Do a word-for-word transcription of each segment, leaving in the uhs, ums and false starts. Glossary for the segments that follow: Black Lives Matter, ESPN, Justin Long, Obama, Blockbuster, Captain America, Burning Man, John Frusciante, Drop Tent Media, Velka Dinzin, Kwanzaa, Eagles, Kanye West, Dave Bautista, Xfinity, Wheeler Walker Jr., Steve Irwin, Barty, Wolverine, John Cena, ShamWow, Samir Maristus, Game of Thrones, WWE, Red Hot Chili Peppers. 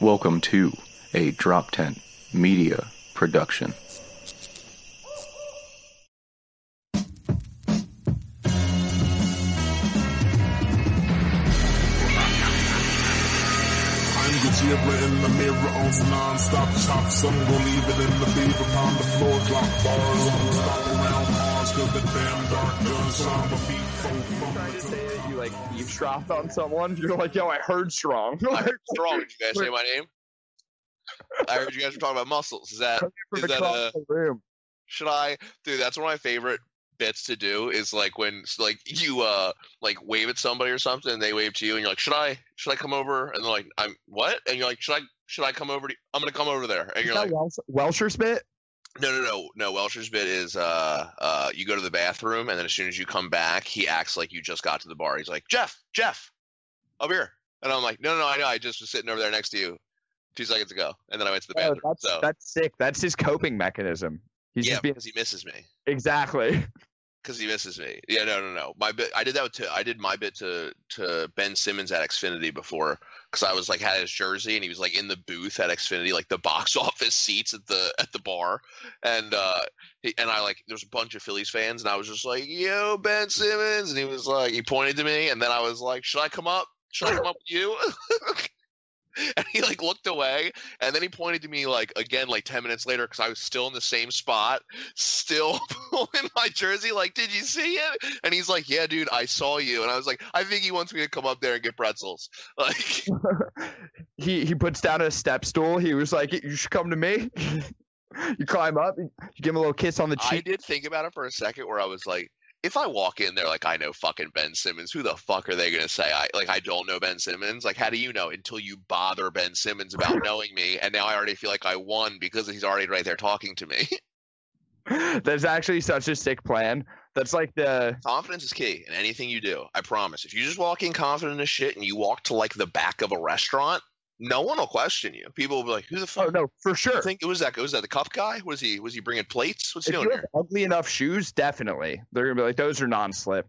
Welcome to a Drop Tent Media production. In the mirror on some non-stop chops, some gon' leave it in the beaver upon the floor, drop bars on the stop around Mars, cause the damn dark guns on the beat from the phone. Trying to say that you, like, eavesdropped on someone, you're like, yo, I heard strong. I heard strong, did you guys say my name? I heard you guys were talking about muscles, is that, is that a, room. Should I, dude, that's one of my favorite bits to do, is like when like you uh like wave at somebody or something and they wave to you and you're like, should I should I come over, and they're like, I'm what, and you're like, should I should I come over to you? I'm gonna come over there, and is you're like Welsh- Welsher's bit no no no no Welsher's bit is uh uh you go to the bathroom and then as soon as you come back he acts like you just got to the bar. He's like, Jeff Jeff over here, and I'm like, no no, no I know, I just was sitting over there next to you two seconds ago, and then I went to the bathroom. Oh, that's, so. That's sick. That's his coping mechanism. He's yeah, just being- because he misses me. Exactly. Because he misses me. Yeah, no, no, no. My bit, I did that to. I did my bit to to Ben Simmons at Xfinity before, because I was like had his jersey and he was like in the booth at Xfinity, like the box office seats at the at the bar, and uh, he, and I like there's a bunch of Phillies fans and I was just like, yo, Ben Simmons, and he was like, he pointed to me and then I was like, should I come up? Should I come up with you? And he like looked away and then he pointed to me like again like ten minutes later because I was still in the same spot, still pulling my jersey like, did you see it? And he's like, yeah, dude, I saw you. And I was like, I think he wants me to come up there and get pretzels. Like he he puts down a step stool. He was like, you should come to me. You climb up, you give him a little kiss on the cheek. I did think about it for a second where I was like, if I walk in there like I know fucking Ben Simmons, who the fuck are they gonna say? I like I don't know Ben Simmons. Like how do you know until you bother Ben Simmons about knowing me? And now I already feel like I won because he's already right there talking to me. That's actually such a sick plan. That's like the confidence is key in anything you do. I promise. If you just walk in confident as shit and you walk to like the back of a restaurant, no one will question you. People will be like, "Who the fuck?" Oh no, for sure. I think it was that. Was that the cup guy? Was he? Was he bringing plates? What's he doing here? Ugly enough shoes, definitely. They're gonna be like, "Those are non-slip."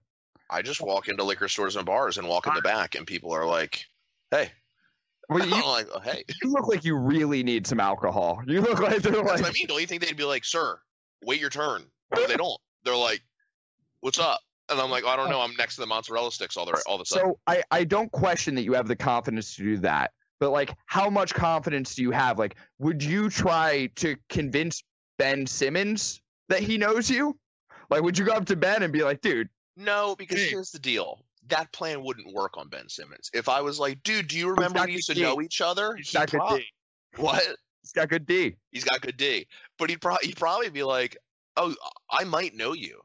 I just walk into liquor stores and bars and walk in the back, and people are like, "Hey." Well, you, like, oh, hey. You look like you really need some alcohol. You look like they're That's like. What I mean, don't you think they'd be like, "Sir, wait your turn"? No, they don't. They're like, "What's up?" And I'm like, oh, I don't know. I'm next to the mozzarella sticks all the all of a sudden. So I, I don't question that you have the confidence to do that. But, like, how much confidence do you have? Like, would you try to convince Ben Simmons that he knows you? Like, would you go up to Ben and be like, dude? No, because dude. Here's the deal. That plan wouldn't work on Ben Simmons. If I was like, dude, do you remember we used to D. know each other? He's got good D. What? He's got good D. He's got good D. But he'd, pro- he'd probably be like, oh, I might know you,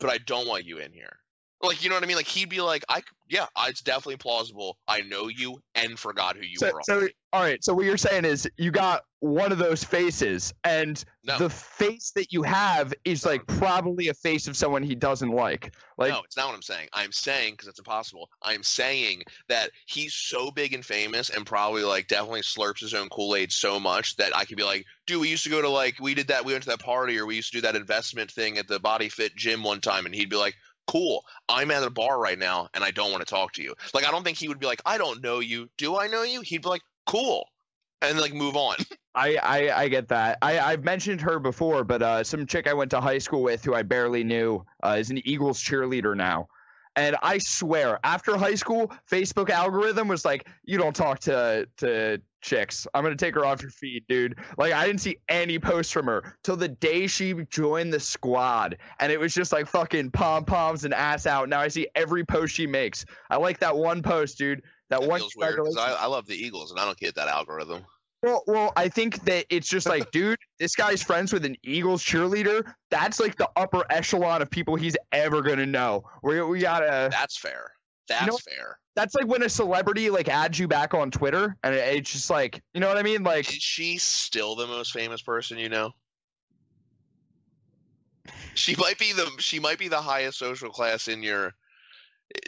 but I don't want you in here. Like, you know what I mean? Like, he'd be like, I, yeah, it's definitely plausible. I know you and forgot who you so, were. So, all right. So what you're saying is you got one of those faces, and no. The face that you have is, like, probably a face of someone he doesn't like. Like no, it's not what I'm saying. I'm saying, because it's impossible, I'm saying that he's so big and famous and probably, like, definitely slurps his own Kool-Aid so much that I could be like, dude, we used to go to, like, we did that, we went to that party, or we used to do that investment thing at the Body Fit gym one time, and he'd be like, cool, I'm at a bar right now and I don't want to talk to you. Like, I don't think he would be like, I don't know you. Do I know you? He'd be like, cool. And like, move on. I, I, I get that. I, I've mentioned her before, but uh, some chick I went to high school with who I barely knew uh, is an Eagles cheerleader now. And I swear, after high school, Facebook algorithm was like, you don't talk to to chicks. I'm going to take her off your feed, dude. Like, I didn't see any posts from her till the day she joined the squad. And it was just like fucking pom-poms and ass out. Now I see every post she makes. I like that one post, dude. That, that one feels weird, 'cause I, I love the Eagles, and I don't get that algorithm. Well, well, I think that it's just like, dude, this guy's friends with an Eagles cheerleader. That's like the upper echelon of people he's ever going to know. We, we gotta. That's fair. That's you know, fair. That's like when a celebrity like adds you back on Twitter, and it, it's just like, you know what I mean? Like, is she still the most famous person you know? She might be the she might be the highest social class in your.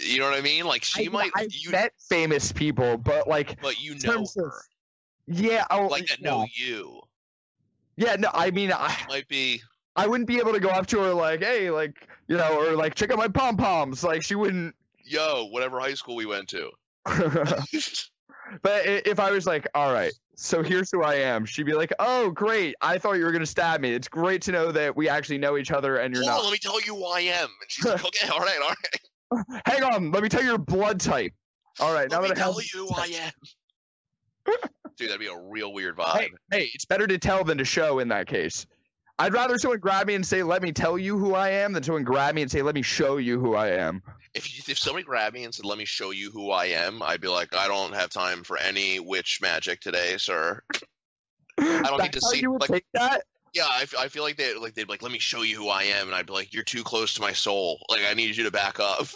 You know what I mean? Like she I, might. I've you, met famous people, but like. But you know her. Of, Yeah, I like that. No, you. Yeah, no, I mean, I might be. I wouldn't be able to go up to her like, hey, like, you know, or like, check out my pom poms. Like, she wouldn't. Yo, whatever high school we went to. But if I was like, all right, so here's who I am, she'd be like, oh, great. I thought you were going to stab me. It's great to know that we actually know each other and you're oh, not. Let me tell you who I am. And she's like, okay, all right, all right. Hang on. Let me tell you your blood type. All right. Let now me that tell I have- you who I am. Dude, that'd be a real weird vibe. Hey, hey, it's better to tell than to show in that case. I'd rather someone grab me and say, let me tell you who I am, than someone grab me and say, let me show you who I am. If you, if somebody grabbed me and said, let me show you who I am, I'd be like, I don't have time for any witch magic today, sir. I don't need to see. You would like, take that? Yeah, I, I feel like, they, like they'd be like, let me show you who I am. And I'd be like, you're too close to my soul. Like, I need you to back up.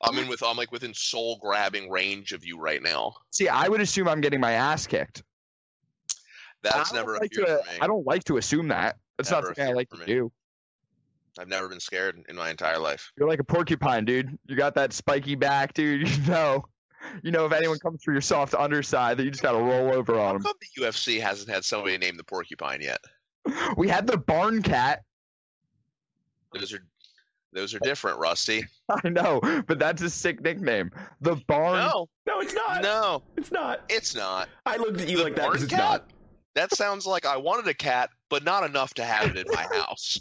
I'm in with I'm like within soul grabbing range of you right now. See, I would assume I'm getting my ass kicked. That's never like a fear to, for me. I don't like to assume that. That's never not something I like to do. I've never been scared in my entire life. You're like a porcupine, dude. You got that spiky back, dude. You know, you know if anyone comes for your soft underside, that you just got to roll over on them. How come the U F C hasn't had somebody named the porcupine yet? We had the barn cat. Those are those are different, Rusty. I know, but that's a sick nickname. The barn. No, no, it's not. No, it's not. It's not. I looked at you the like that because it's not. That sounds like I wanted a cat, but not enough to have it in my house.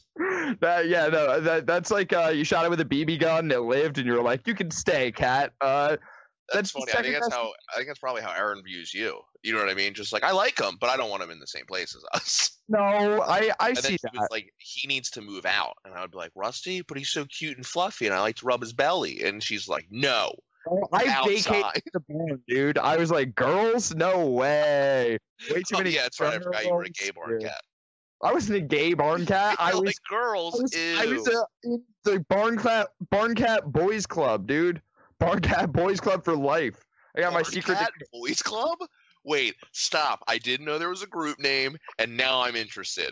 That, yeah, no, that, that's like uh, you shot it with a B B gun, and it lived, and you were like, you can stay, cat. Uh, that's, that's funny. I think that's how I think that's probably how Aaron views you. You know what I mean? Just like, I like him, but I don't want him in the same place as us. No, I, I and see then that. Was like, he needs to move out. And I would be like, Rusty, but he's so cute and fluffy, and I like to rub his belly. And she's like, no. Oh, I outside. vacated the barn, dude. I was like, girls? No way. Way too oh, many. Yeah, that's right. I forgot you were a gay barn cat. I wasn't a gay barn cat. I was like, girls. I was, ew. I was a, in the barn cat, barn cat boys club, dude. Barn cat boys club for life. I got barn my secret. Cat to- boys club? Wait, stop. I didn't know there was a group name, and now I'm interested.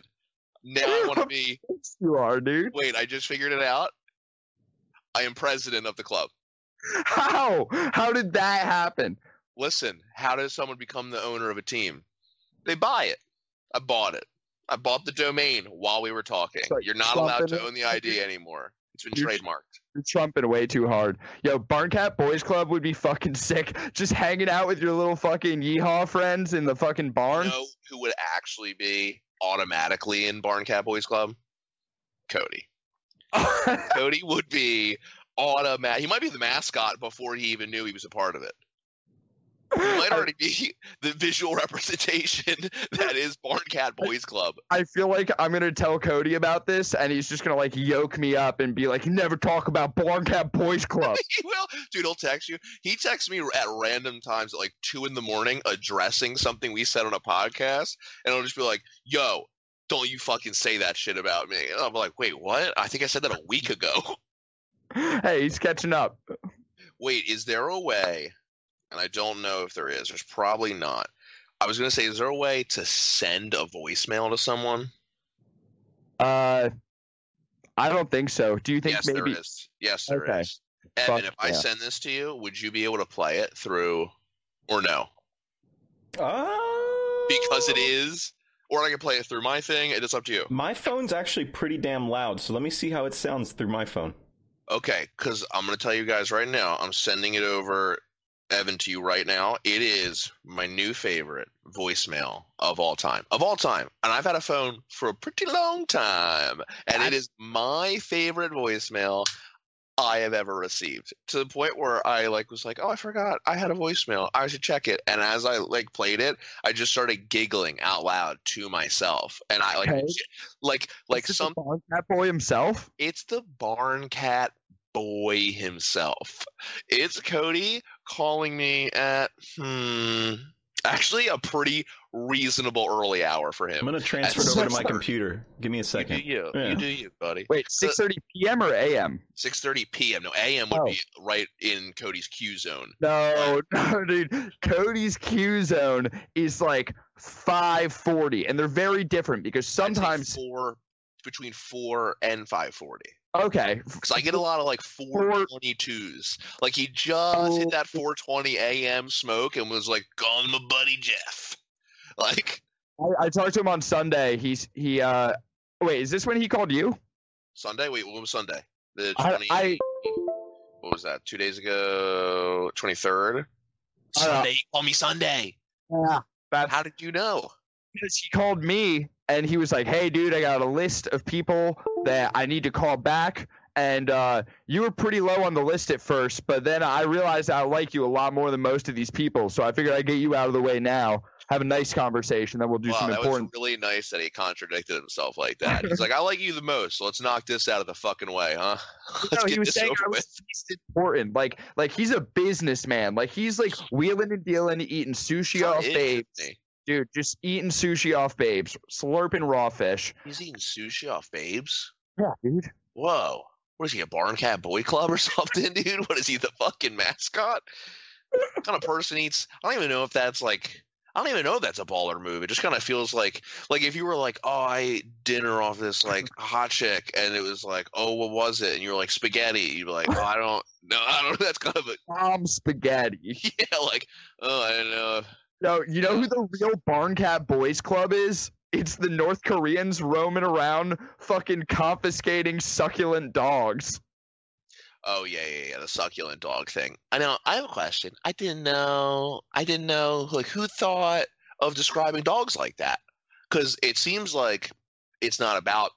Now I want to be. You are, dude. Wait, I just figured it out. I am president of the club. How? How did that happen? Listen, how does someone become the owner of a team? They buy it. I bought it. I bought the domain while we were talking. Like, you're not allowed to own the idea anymore. It's been you're, trademarked. You're trumping way too hard. Yo, Barncat Boys Club would be fucking sick. Just hanging out with your little fucking yeehaw friends in the fucking barn. You know who would actually be automatically in Barncat Boys Club? Cody. Cody would be... Automatic. He might be the mascot before he even knew he was a part of it. He might already be the visual representation that is Barncat Boys Club. I feel like I'm gonna tell Cody about this, and he's just gonna like yoke me up and be like, "Never talk about Barncat Boys Club." He will, dude. He'll text you. He texts me at random times at like two in the morning, addressing something we said on a podcast, and I'll just be like, "Yo, don't you fucking say that shit about me." And I'll be like, "Wait, what? I think I said that a week ago." Hey, he's catching up. Wait, is there a way, and I don't know if there is, there's probably not. I was going to say, is there a way to send a voicemail to someone? Uh, I don't think so. Do you think yes, maybe? Yes, there is. Yes, there okay. is. Evan, Fuck, if I yeah. send this to you, would you be able to play it through, or no? Oh. Because it is, or I can play it through my thing, and it's up to you. My phone's actually pretty damn loud, so let me see how it sounds through my phone. Okay, because I'm going to tell you guys right now, I'm sending it over, Evan, to you right now. It is my new favorite voicemail of all time. Of all time. And I've had a phone for a pretty long time. And it is my favorite voicemail I have ever received. To the point where I like was like, oh, I forgot. I had a voicemail. I should check it. And as I like played it, I just started giggling out loud to myself. And I like, okay. like, like it's some the barn cat boy himself. It's the barn cat boy himself. It's Cody calling me at hmm, actually a pretty reasonable early hour for him. I'm gonna transfer it over to my computer. Give me a second. You do you, yeah. you do you, buddy. Wait, six thirty p m or a m? Six thirty p m. No, a m would oh. be right in Cody's Q zone. No, no, dude. Cody's Q zone is like five forty, and they're very different because sometimes four between four and five forty. Okay, because I get a lot of like four twenty-twos. Like he just oh. hit that four twenty a m smoke and was like, "Gone, my buddy Jeff." Like, I, I talked to him on Sunday. He's he. Uh, wait, is this when he called you? Sunday? Wait, what was Sunday? The twenty. What was that? Two days ago, twenty-third. Sunday, you call me Sunday. Yeah. That's, how did you know? Because he called me and he was like, hey, dude, I got a list of people that I need to call back. And uh, you were pretty low on the list at first, but then I realized I like you a lot more than most of these people. So I figured I'd get you out of the way now. Have a nice conversation. Then we'll do wow, some that important. That was really nice that he contradicted himself like that. He's like, I like you the most. So let's knock this out of the fucking way, huh? Let's no, get he was this saying over I was with. Least important. Like, like he's a businessman. Like he's like wheeling and dealing, eating sushi That's off babes. Dude, just eating sushi off babes, slurping raw fish. He's eating sushi off babes? Yeah, dude. Whoa. What is he, a Barn Cat Boy Club or something, dude? What is he, the fucking mascot? What kind of person eats? I don't even know if that's like – I don't even know if that's a baller move. It just kind of feels like – like if you were like, oh, I ate dinner off this like hot chick and it was like, oh, what was it? And you were like, spaghetti. You'd be like, oh, I don't – no, I don't know. That's kind of a – Mom spaghetti. Yeah, like, oh, I don't know. No, you know who the real Barn Cat Boys Club is? It's the North Koreans roaming around fucking confiscating succulent dogs. Oh, yeah, yeah, yeah, the succulent dog thing. I know, I have a question. I didn't know, I didn't know, like, who thought of describing dogs like that? Because it seems like it's not about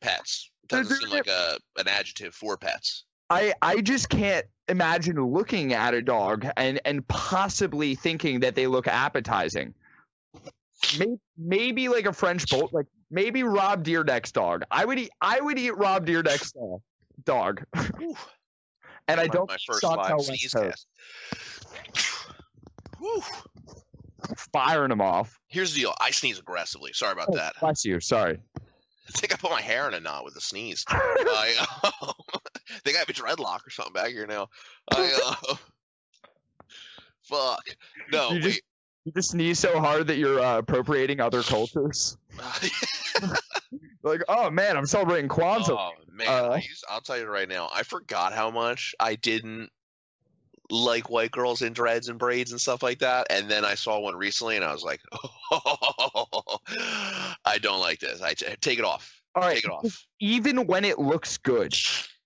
pets. It doesn't seem like a, an adjective for pets. I, I just can't imagine looking at a dog and, and possibly thinking that they look appetizing. Maybe, maybe like a French bull, like maybe Rob Dyrdek's dog. I would eat. I would eat Rob Dyrdek's dog. dog. And that I don't. My first five Firing him off. Here's the deal. I sneeze aggressively. Sorry about oh, that. Bless you. Sorry. I think I put my hair in a knot with a sneeze. I uh, think I have a dreadlock or something back here now. I, uh, fuck. No. You wait. Just- You just sneeze so hard that you're uh, appropriating other cultures. Like, oh, man, I'm celebrating Kwanzaa. Oh, man, uh, I'll tell you right now, I forgot how much I didn't like white girls in dreads and braids and stuff like that. And then I saw one recently, and I was like, oh, I don't like this. I t- take it off. All right, take it off. Even when it looks good.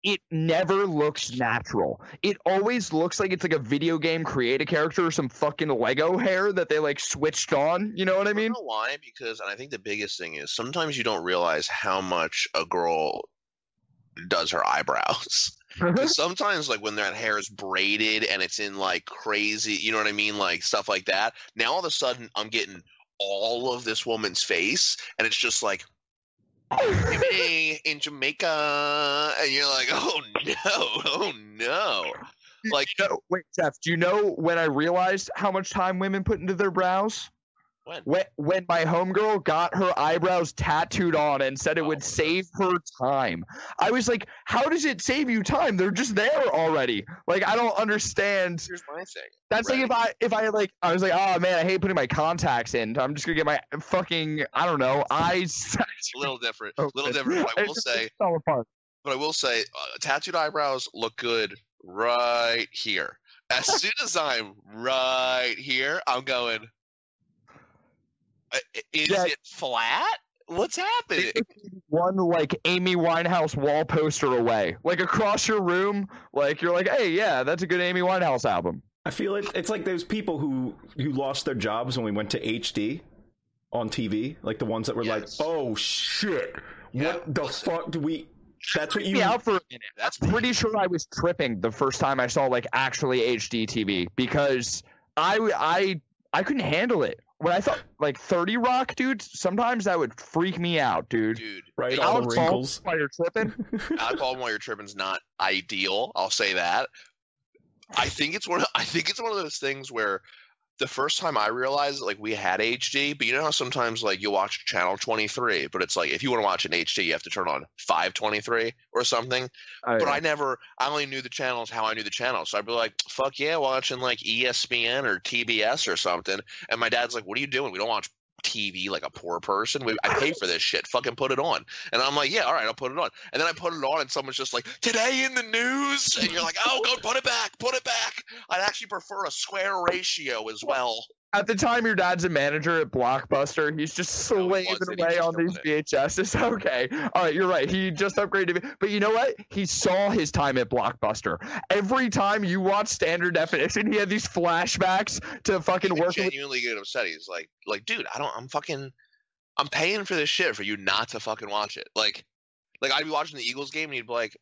It never looks natural. It always looks like it's like a video game create a character or some fucking Lego hair that they like switched on. You know what I mean? I don't know why, because and I think the biggest thing is sometimes you don't realize how much a girl does her eyebrows. Sometimes like when that hair is braided and it's in like crazy, you know what I mean? Like stuff like that. Now all of a sudden I'm getting all of this woman's face and it's just like, in Jamaica, and you're like, oh no, oh no. Like, you know, wait, Jeff, do you know when I realized how much time women put into their brows? When? When, when my homegirl got her eyebrows tattooed on and said it oh, would save her time. I was like, how does it save you time? They're just there already. Like, I don't understand. Here's my thing. That's right. Like if I, if I like, I was like, oh man, I hate putting my contacts in. I'm just gonna get my fucking, I don't know, eyes. A little different, a little different. But I will say, but I will say, uh, tattooed eyebrows look good right here. As soon as I'm right here, I'm going. Is yeah. it flat? What's happening? One like Amy Winehouse wall poster away, like across your room. Like you're like, hey, yeah, that's a good Amy Winehouse album. I feel it. It's like those people who who lost their jobs when we went to H D on T V, like the ones that were yes. like, oh shit, yeah. what the fuck do we? That's what you. Out for a minute. That's pretty sure I was tripping the first time I saw like actually H D T V because I I I couldn't handle it. When I thought like thirty Rock, dude, sometimes that would freak me out, dude. Dude, right? All the wrinkles while you're tripping. Alcohol while you're tripping's not ideal. I'll say that. I think it's one. Of, I think it's one of those things where the first time I realized like we had H D, but you know how sometimes like you watch channel twenty-three, but it's like if you want to watch an H D, you have to turn on five twenty-three or something. Oh, but yeah. I never. I only knew the channels how I knew the channels. So I'd be like, "Fuck yeah, watching like E S P N or T B S or something." And my dad's like, "What are you doing? We don't watch T V like a poor person. We, I pay for this shit. Fucking put it on." And I'm like, "Yeah, all right, I'll put it on." And then I put it on, and someone's just like, "Today in the news," and you're like, "Oh, go put it back, put it back." I'd actually prefer a square ratio as well. At the time, your dad's a manager at Blockbuster. He's just slaving no, away on these it. V H Ses. Okay. All right, you're right. He just upgraded. But you know what? He saw his time at Blockbuster. Every time you watch Standard Definition, he had these flashbacks to fucking work. Genuinely with... get upset. He's like, like, dude, I don't, I'm fucking, I'm paying for this shit for you not to fucking watch it. Like, like I'd be watching the Eagles game and he'd be like,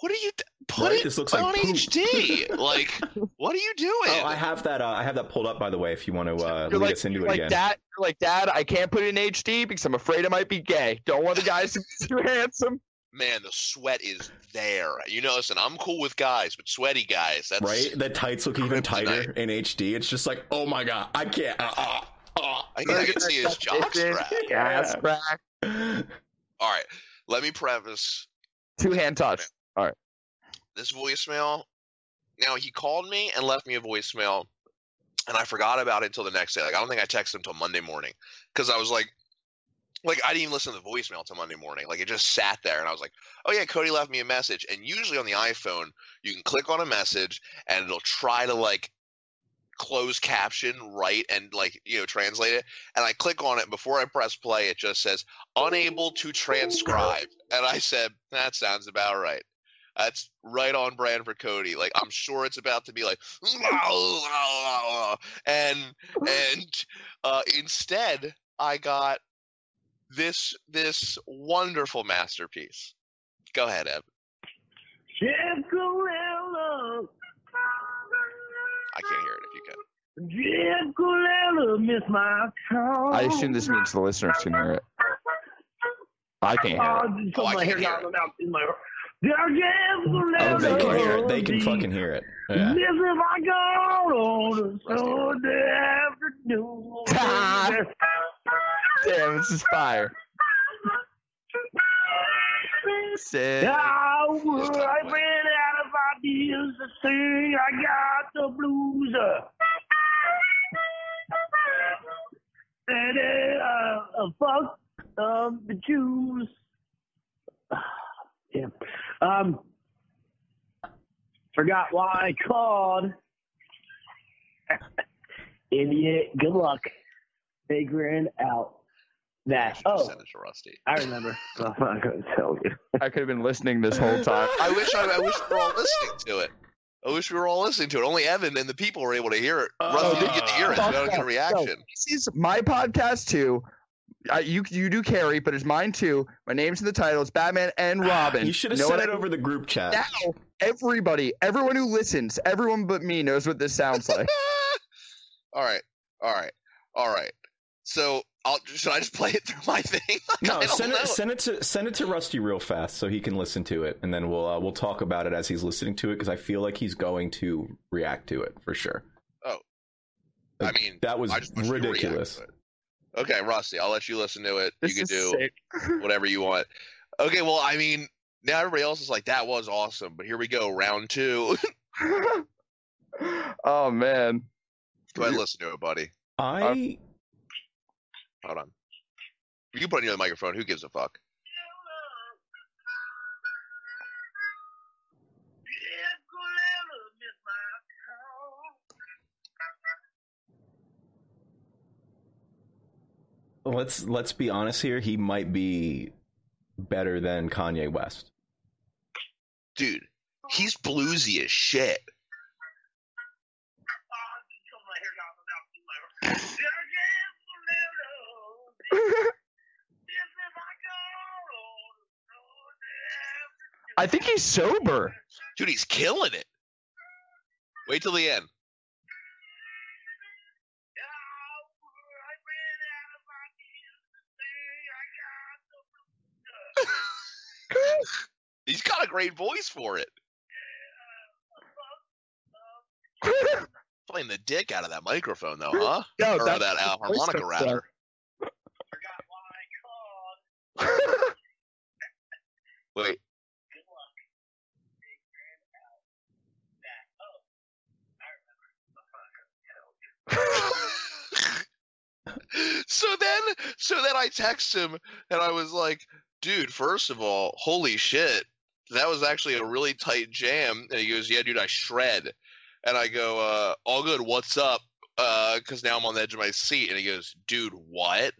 what are you do- put right? it this looks on like H D? Like, what are you doing? Oh, I have that. Uh, I have that pulled up, by the way. If you want to uh, lead like, us into it like again, Dad, you're like, Dad, I can't put it in H D because I'm afraid I might be gay. Don't want the guys to be too handsome. Man, the sweat is there. You know, listen, I'm cool with guys, but sweaty guys. That's right. The tights look even tighter tonight. In H D. It's just like, oh my god, I can't. Uh, uh, uh. I can't see his jockstrap. Yeah. Crack. All right, let me preface. Two hand touch. Man. All right. This voicemail, now he called me and left me a voicemail, and I forgot about it until the next day. Like, I don't think I texted him till Monday morning because I was like, like, I didn't even listen to the voicemail till Monday morning. Like, it just sat there, and I was like, oh, yeah, Cody left me a message. And usually on the iPhone, you can click on a message, and it'll try to, like, close caption, right, and, like, you know, translate it. And I click on it. Before I press play, it just says, unable to transcribe. And I said, that sounds about right. That's right on brand for Cody. Like, I'm sure it's about to be like, and and uh, instead I got this this wonderful masterpiece. Go ahead, Evan. I can't hear it if you can. I assume this means the listeners can hear it. I can't hear it. Oh, I can't hear it. Oh, they can hear it. They can fucking hear it. Yeah. Damn, this is fire. Sick. I would have ran out of ideas to sing. I got the blues. And then, uh, uh, fuck um, the Jews. Yeah. Um, forgot why I called. Idiot. Good luck figuring out that. Oh, Rusty. I remember. I'm not going to tell you. I could have been listening this whole time. I wish I, I wish we were all listening to it. I wish we were all listening to it. Only Evan and the people were able to hear it. Uh, Rusty didn't get to hear it. So we don't get a reaction. So, this is my podcast too. I, you you do carry, but it's mine too. My name's in the title. It's Batman and Robin. You should have said it over the group chat. Now everybody, everyone who listens, everyone but me knows what this sounds like. all right, all right, all right. So I'll should I just play it through my thing? No, send it, send it to send it to Rusty real fast so he can listen to it, and then we'll uh, we'll talk about it as he's listening to it because I feel like he's going to react to it for sure. Oh, like, I mean that was ridiculous. Okay, Rusty, I'll let you listen to it. This you can do sick. Whatever you want. Okay, well, I mean, now everybody else is like, that was awesome, but here we go, round two. Oh, man. Go ahead and listen to it, buddy. I... Uh, hold on. You can put it on the microphone. Who gives a fuck? Let's let's be honest here. He might be better than Kanye West. Dude, he's bluesy as shit. I think he's sober. Dude, he's killing it. Wait till the end. He's got a great voice for it. Playing the dick out of that microphone, though, huh? No, or that uh, harmonica, rather. Wait. So then, so then I text him, and I was like, dude, first of all, holy shit, that was actually a really tight jam. And he goes, yeah, dude, I shred. And I go, uh, all good, what's up? uh, because now I'm on the edge of my seat. And he goes, dude, what?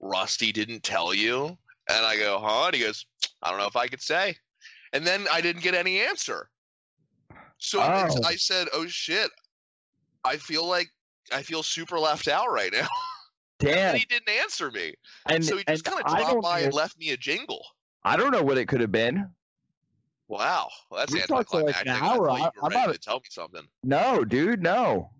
Rusty didn't tell you? And I go, huh? And he goes, I don't know if I could say. And then I didn't get any answer. So oh. I said, oh, shit. I feel like I feel super left out right now. Damn. And he didn't answer me. And so he just kind of dropped by and left me a jingle. I don't know what it could have been. Wow. Well, that's anticlimactic. Like I thought you were ready to tell me something. No, dude, no.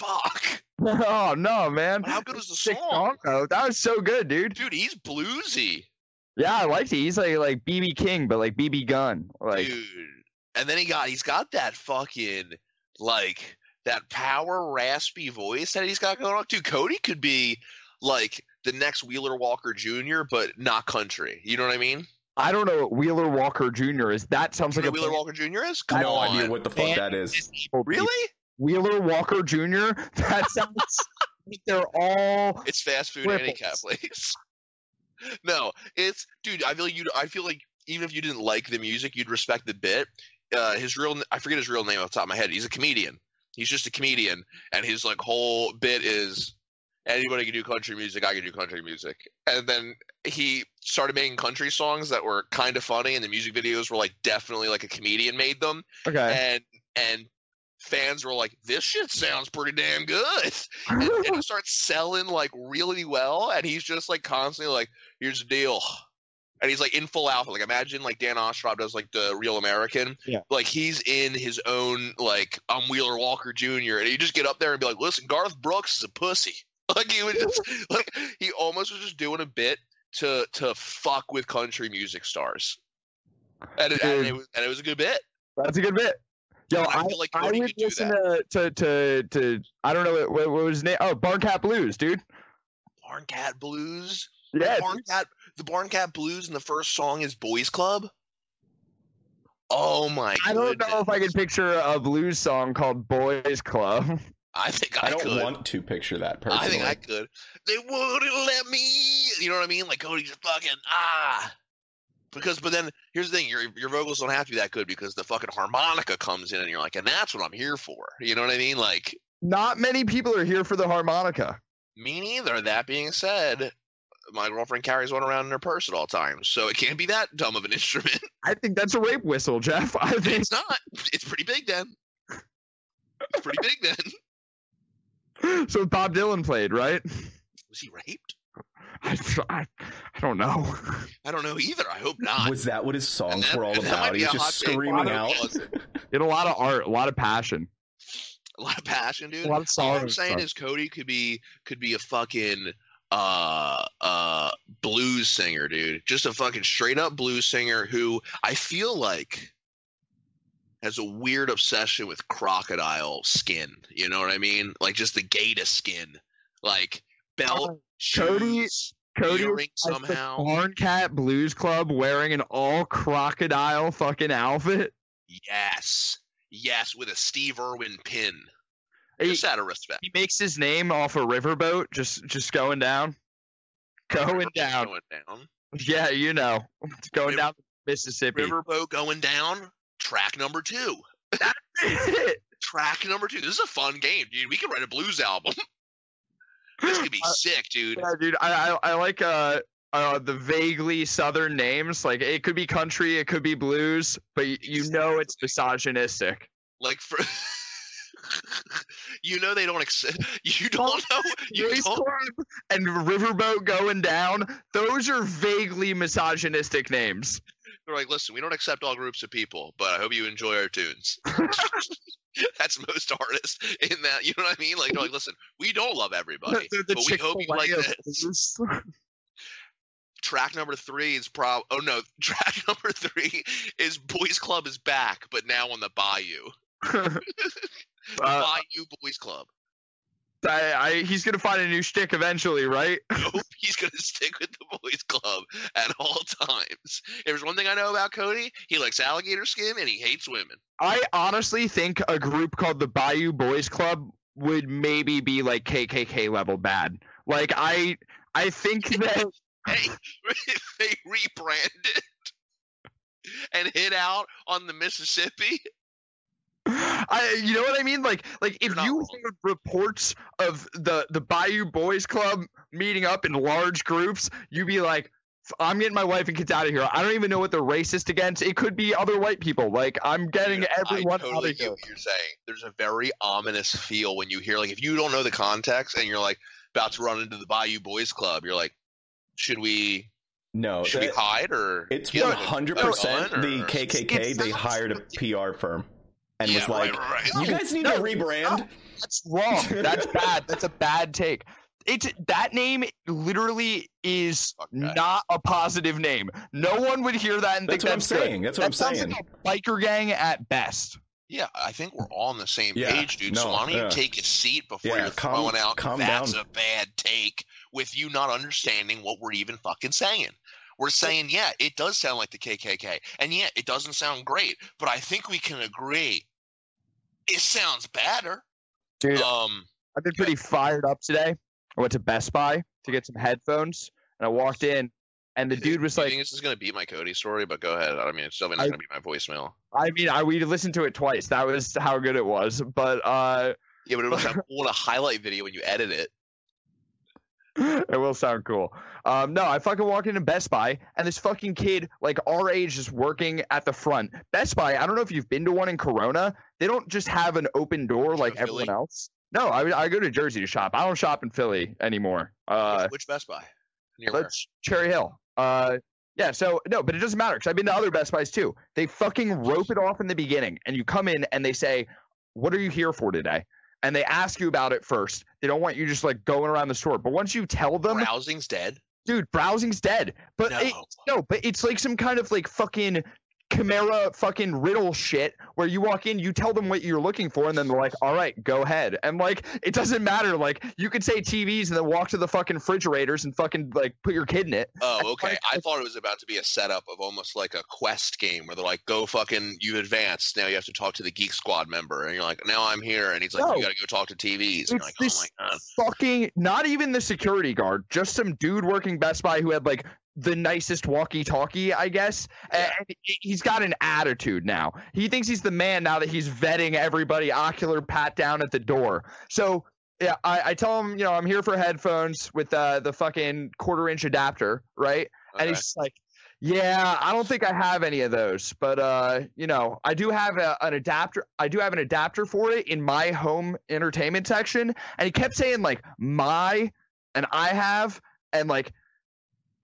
Fuck. Oh, no, man. But how good was the song? song? That was so good, dude. Dude, he's bluesy. Yeah, I liked it. He's like like B B King, but like B B Gun. Like, dude. And then he got, he's got that fucking, like, that power raspy voice that he's got going on. Dude, Cody could be like the next Wheeler Walker Junior, but not country. You know what I mean? I don't know what Wheeler Walker Junior is. That sounds you like know a Wheeler Walker Junior is? Come no on. idea what the fuck Man, that is. Really? Wheeler Walker Junior? That sounds like they're all it's fast food handicap place. No, it's dude. I feel you. I feel like even if you didn't like the music, you'd respect the bit. Uh, his real I forget his real name off the top of my head. He's a comedian. He's just a comedian, and his like whole bit is anybody can do country music. I can do country music. And then he started making country songs that were kind of funny, and the music videos were like definitely like a comedian made them. Okay. And and fans were like, "This shit sounds pretty damn good," and, and it starts selling like really well. And he's just like constantly like, "Here's the deal." And he's like in full alpha. Like imagine like Dan Ostrov does like the Real American. Yeah. Like he's in his own like I'm Wheeler Walker Junior And you just get up there and be like, listen, Garth Brooks is a pussy. Like he was just like he almost was just doing a bit to to fuck with country music stars. And it, and, it was, and it was a good bit. That's a good bit. Yo, I, I, like I would listen to, to to to I don't know what, what, what was his name. Oh, Barncat Blues, dude. Barncat Blues. Yeah. Barncat. The Barncat Blues and the first song is Boys Club. Oh my! I don't goodness. know if I can picture a blues song called Boys Club. I think I, I don't could. want to picture that personally. I think I could. They wouldn't let me. You know what I mean? Like Cody just fucking ah. Because, but then here's the thing: your your vocals don't have to be that good because the fucking harmonica comes in and you're like, and that's what I'm here for. You know what I mean? Like, not many people are here for the harmonica. Me neither. That being said. My girlfriend carries one around in her purse at all times, so it can't be that dumb of an instrument. I think that's a rape whistle, Jeff. I think it's not. It's pretty big then. It's pretty big then. So Bob Dylan played, right? Was he raped? I, I, I don't know. I don't know either. I hope not. Was that what his songs that, were all about? He's just screaming out. It a lot of art, a lot of passion. A lot of passion, dude. A lot of songs. What I'm saying is Cody could be could be a fucking Uh, uh, blues singer, dude. Just a fucking straight up blues singer who I feel like has a weird obsession with crocodile skin. You know what I mean? Like just the gator skin, like belt, uh, shoes, Cody, Cody somehow. Barncat Blues Club wearing an all crocodile fucking outfit. Yes, yes, with a Steve Irwin pin. Just he, out of respect. He makes his name off a riverboat, just just going down. Going down. Going down. Yeah, you know. Going river, down Mississippi. Riverboat going down, track number two. That's it. Track number two. This is a fun game, dude. We can write a blues album. This could be uh, sick, dude. Yeah, dude. I I, I like uh, uh the vaguely southern names. Like, it could be country, it could be blues, but you, you know it's misogynistic. Like, for... You know they don't accept. You don't know. You don't. And riverboat going down. Those are vaguely misogynistic names. They're like, listen, we don't accept all groups of people, but I hope you enjoy our tunes. That's most artists in that. You know what I mean? Like, they're like, listen, we don't love everybody, the, the but we hope you like this. Track number three is prob. Oh no, track number three is Boys Club is back, but now on the Bayou. Uh, Bayou Boys Club. I, I, he's gonna find a new shtick eventually, right? Nope, he's gonna stick with the Boys Club at all times. If there's one thing I know about Cody, he likes alligator skin and he hates women. I honestly think a group called the Bayou Boys Club would maybe be like K K K level bad. Like I, I think that hey, they rebranded and hit out on the Mississippi. I, you know what I mean? Like, like if you wrong. heard reports of the, the Bayou Boys Club meeting up in large groups, you'd be like, I'm getting my wife and kids out of here. I don't even know what they're racist against. It could be other white people. Like, I'm getting Dude, everyone I totally out of here. What you're saying. There's a very ominous feel when you hear, like, if you don't know the context and you're, like, about to run into the Bayou Boys Club, you're like, should we... No, should that, we hide or it's one hundred percent the K K K. They hired a P R firm and yeah, was like, right, right, right. "You guys need no, to rebrand." No, that's wrong. That's bad. That's a bad take. It's that name literally is okay. not a positive name. No one would hear that and that's think what that's I'm saying. Good. That's what that I'm saying. Like a biker gang at best. Yeah, I think we're all on the same yeah, page, dude. No, so why don't uh, you take a seat before yeah, you're calm, throwing out? That's down. a bad take. With you not understanding what we're even fucking saying. We're saying, yeah, it does sound like the K K K. And yeah, it doesn't sound great. But I think we can agree it sounds better. Dude, um, I've been pretty yeah. fired up today. I went to Best Buy to get some headphones. And I walked in. And the dude was you like... think this is going to be my Cody story, but go ahead. I mean, it's still not going to be my voicemail. I mean, I we listened to it twice. That was how good it was. But uh, yeah, but it was on a highlight video when you edit it. It will sound cool. Um, no, I fucking walked into Best Buy, and this fucking kid, like our age, is working at the front. Best Buy, I don't know if you've been to one in Corona. They don't just have an open door like everyone else. No, I, I go to Jersey to shop. I don't shop in Philly anymore. Uh, which, which Best Buy? Near where? Cherry Hill. Uh, yeah, so, no, but it doesn't matter, because I've been to other Best Buys, too. They fucking rope it off in the beginning, and you come in, and they say, what are you here for today? And they ask you about it first. They don't want you just like going around the store. But once you tell them, browsing's dead, dude. Browsing's dead. But no, it, no but it's like some kind of like fucking Chimera fucking riddle shit where you walk in, you tell them what you're looking for, and then they're like, "All right, go ahead." And like, it doesn't matter. Like, you could say T Vs and then walk to the fucking refrigerators and fucking like put your kid in it. Oh, okay. Like, I thought it was about to be a setup of almost like a quest game where they're like, "Go fucking, you advance. Now you have to talk to the Geek Squad member," and you're like, "Now I'm here," and he's like, no, "You gotta go talk to T Vs." And you're like, "Oh my god!" Fucking not even the security guard, just some dude working Best Buy who had like the nicest walkie-talkie, I guess. Yeah. And he's got an attitude now. He thinks he's the man now that he's vetting everybody, ocular pat down at the door. So yeah, I, I tell him, you know, I'm here for headphones with uh, the fucking quarter-inch adapter, right? Okay. And he's just like, yeah, I don't think I have any of those, but uh, you know, I do have a, an adapter. I do have an adapter for it in my home entertainment section. And he kept saying like my and I have and like.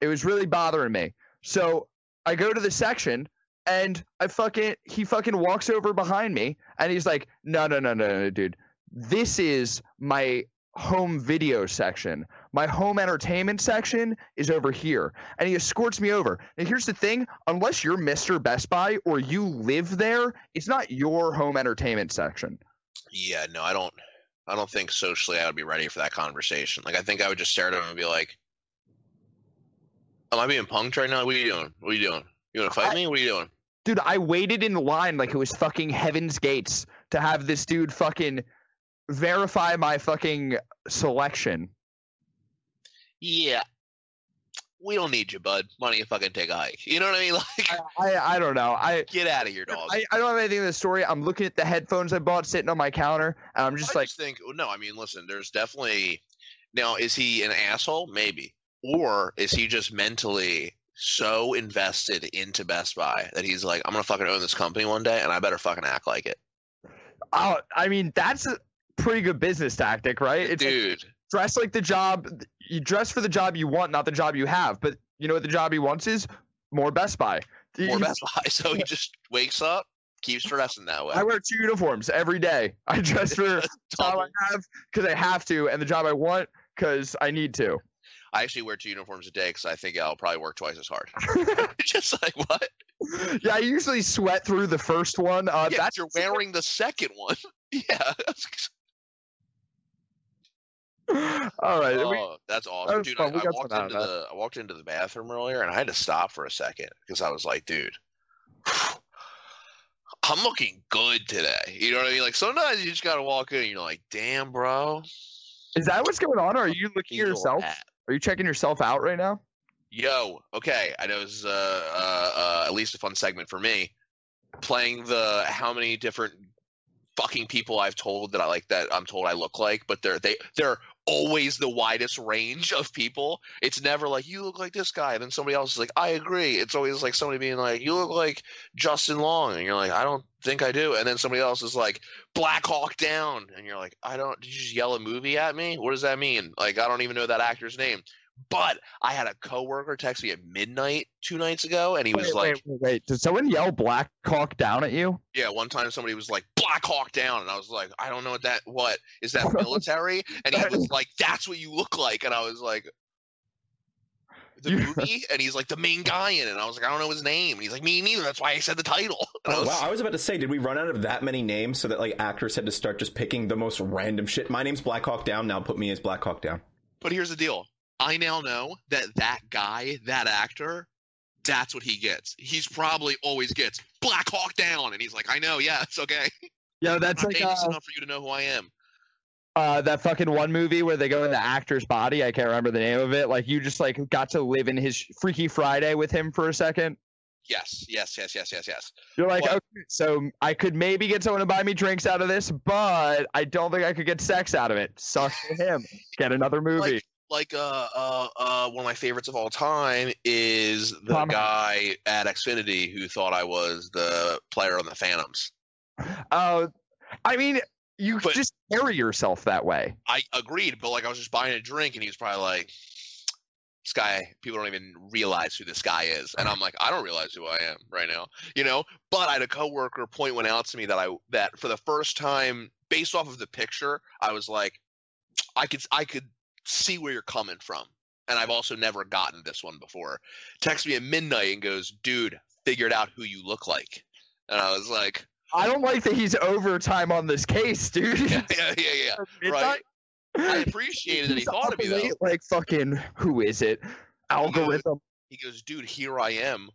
It was really bothering me. So I go to the section and I fucking he fucking walks over behind me and he's like, no, no, no, no, no, dude. This is my home video section. My home entertainment section is over here. And he escorts me over. And here's the thing. Unless you're Mister Best Buy or you live there, it's not your home entertainment section. Yeah, no, I don't I don't think socially I would be ready for that conversation. Like, I think I would just stare at him and be like, am I being punked right now? What are you doing? What are you doing? You want to fight I, me? What are you doing? Dude, I waited in line like it was fucking Heaven's Gates to have this dude fucking verify my fucking selection. Yeah. We don't need you, bud. Why don't you fucking take a hike? You know what I mean? Like, I, I, I don't know. I Get out of here, dog. I, I don't have anything in the story. I'm looking at the headphones I bought sitting on my counter, and I'm just I like... I just think... No, I mean, listen, there's definitely... Now, is he an asshole? Maybe. Or is he just mentally so invested into Best Buy that he's like, I'm going to fucking own this company one day and I better fucking act like it? Oh, I mean, that's a pretty good business tactic, right? It's Dude. Like, dress like the job. You dress for the job you want, not the job you have. But you know what the job he wants is? More Best Buy. More Best Buy. So he just wakes up, keeps dressing that way. I wear two uniforms every day. I dress for the job I have because I have to and the job I want because I need to. I actually wear two uniforms a day because I think I'll probably work twice as hard. Just like, what? Yeah, I usually sweat through the first one. Uh, yeah, that's you're wearing the second one. Yeah. All right. Oh, we, that's awesome. That dude, I, I, walked into the, I walked into the bathroom earlier, and I had to stop for a second because I was like, dude, I'm looking good today. You know what I mean? Like, sometimes you just got to walk in, and you're like, damn, bro. Is that what's going on, or are you looking at yourself? At. Are you checking yourself out right now? Yo, okay. I know it's uh, uh, uh, at least a fun segment for me. Playing the how many different fucking people I've told that I like that I'm told I look like, but they're they they're always the widest range of people. It's never like, you look like this guy, and then somebody else is like, I agree. It's always like somebody being like, you look like Justin Long, and you're like, I don't think I do. And then somebody else is like, Black Hawk Down, and you're like, I don't, did you just yell a movie at me? What does that mean? Like, I don't even know that actor's name. But I had a coworker text me at midnight two nights ago, and he was wait, like, wait, wait, wait. Did someone yell Black Hawk Down at you? Yeah, one time somebody was like, Black Hawk Down. And I was like, I don't know what that, what? Is that military? And he was like, that's what you look like. And I was like, the movie? And he's like, the main guy in it. And I was like, I don't know his name. And he's like, me neither. That's why I said the title. And oh, I was, wow. I was about to say, did we run out of that many names so that like actors had to start just picking the most random shit? My name's Black Hawk Down. Now put me as Black Hawk Down. But here's the deal. I now know that that guy, that actor, that's what he gets. He's probably always gets Black Hawk Down, and he's like, I know, yeah, it's okay. Yeah, that's I'm like famous uh, enough for you to know who I am. Uh, that fucking one movie where they go in the actor's body. I can't remember the name of it. Like you just like got to live in his Freaky Friday with him for a second. Yes, yes, yes, yes, yes, yes. You're like, but, okay, so I could maybe get someone to buy me drinks out of this, but I don't think I could get sex out of it. Sucks for him. Get another movie. Like, Like uh, uh, uh, one of my favorites of all time is the Tom guy at Xfinity who thought I was the player on the Phantoms. Uh, I mean, you but just carry yourself that way. I agreed, but like I was just buying a drink, and he was probably like, "This guy, people don't even realize who this guy is," and I'm like, "I don't realize who I am right now," you know. But I had a coworker point one out to me that I that for the first time, based off of the picture, I was like, "I could, I could." see where you're coming from, and I've also never gotten this one before. Texts me at midnight and goes, dude, figured out who you look like. And I was like, I don't like that he's overtime on this case, dude. Yeah, yeah, yeah, yeah. Right. I appreciated that he thought of me though. Like fucking, who is it? Algorithm. He goes, he goes, dude, here I am.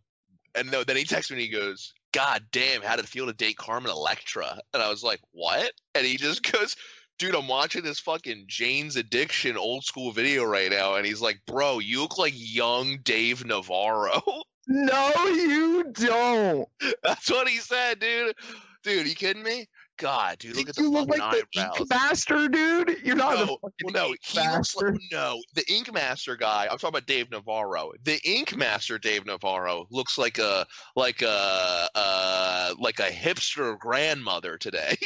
And no, then he texts me and he goes, God damn, how did it feel to date Carmen Electra? And I was like, what? And he just goes, dude, I'm watching this fucking Jane's Addiction old school video right now, and he's like, bro, you look like young Dave Navarro. No, you don't. That's what he said, dude. Dude, you kidding me? God, dude, look at the you fucking look like eyebrows. The Ink Master, dude? You're not no, the fucking no, Ink he Master. Looks like, no, the Ink Master guy, I'm talking about Dave Navarro. The Ink Master Dave Navarro looks like a like a uh, like a hipster grandmother today.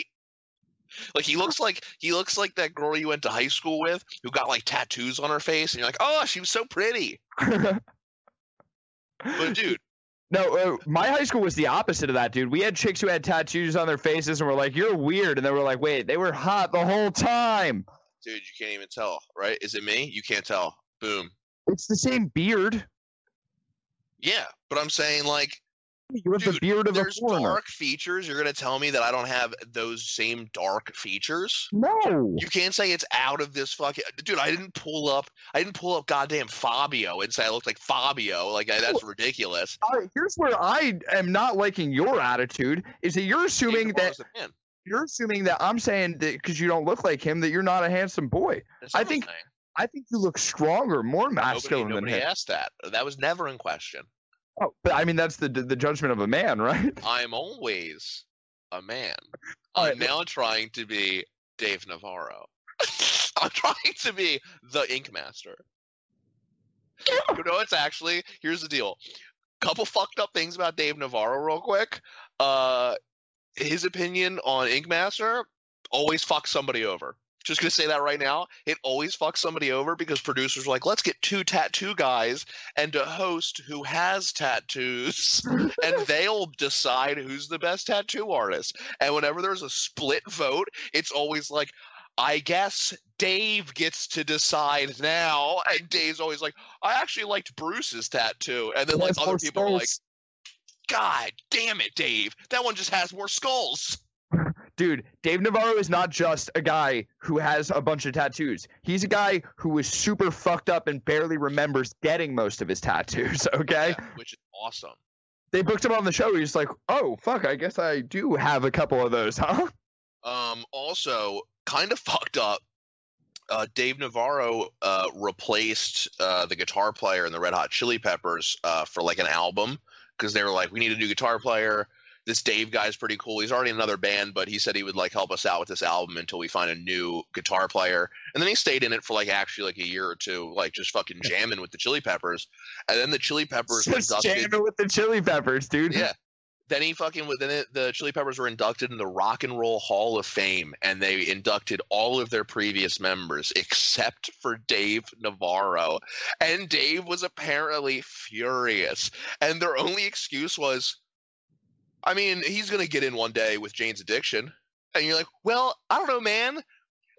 Like he looks like he looks like that girl you went to high school with who got like tattoos on her face, and you're like, oh, she was so pretty. But dude, no, uh, my high school was the opposite of that, dude. We had chicks who had tattoos on their faces, and we're like, you're weird, and then we're like, wait, they were hot the whole time. Dude, you can't even tell, right? Is it me? You can't tell. Boom. It's the same beard. Yeah, but I'm saying like. You have Dude, the beard of a foreigner. Dark features. You're gonna tell me that I don't have those same dark features? No. You can't say it's out of this fucking. Dude, I didn't pull up. I didn't pull up goddamn Fabio and say I looked like Fabio. Like I, that's ridiculous. All right, here's where I am not liking your attitude. Is that you're assuming that you're assuming that I'm saying that because you don't look like him that you're not a handsome boy. That's I think. I think you look stronger, more masculine nobody, nobody than him. Nobody asked that. That was never in question. Oh, but I mean, that's the the judgment of a man, right? I'm always a man. I'm now trying to be Dave Navarro. I'm trying to be the Ink Master. Yeah. You know, it's actually, here's the deal. Couple fucked up things about Dave Navarro real quick. Uh, his opinion on Ink Master always fucks somebody over. Just going to say that right now. It always fucks somebody over because producers are like, let's get two tattoo guys and a host who has tattoos, and they'll decide who's the best tattoo artist. And whenever there's a split vote, it's always like, I guess Dave gets to decide now. And Dave's always like, I actually liked Bruce's tattoo. And then like other people skulls. Are like, God damn it, Dave. That one just has more skulls. Dude, Dave Navarro is not just a guy who has a bunch of tattoos. He's a guy who is super fucked up and barely remembers getting most of his tattoos, okay? Yeah, which is awesome. They booked him on the show. He's like, oh, fuck, I guess I do have a couple of those, huh? Um, also, kind of fucked up, uh, Dave Navarro uh, replaced uh, the guitar player in the Red Hot Chili Peppers uh, for like an album because they were like, we need a new guitar player. this Dave guy is pretty cool. He's already in another band, but he said he would like help us out with this album until we find a new guitar player. And then he stayed in it for like actually like a year or two, like just fucking jamming with the Chili Peppers. And then the Chili Peppers were inducted. Jamming with the Chili Peppers, dude. Yeah. Then he fucking then it, the Chili Peppers were inducted in the Rock and Roll Hall of Fame, and they inducted all of their previous members except for Dave Navarro. And Dave was apparently furious. And their only excuse was, I mean, he's going to get in one day with Jane's Addiction. And you're like, well, I don't know, man.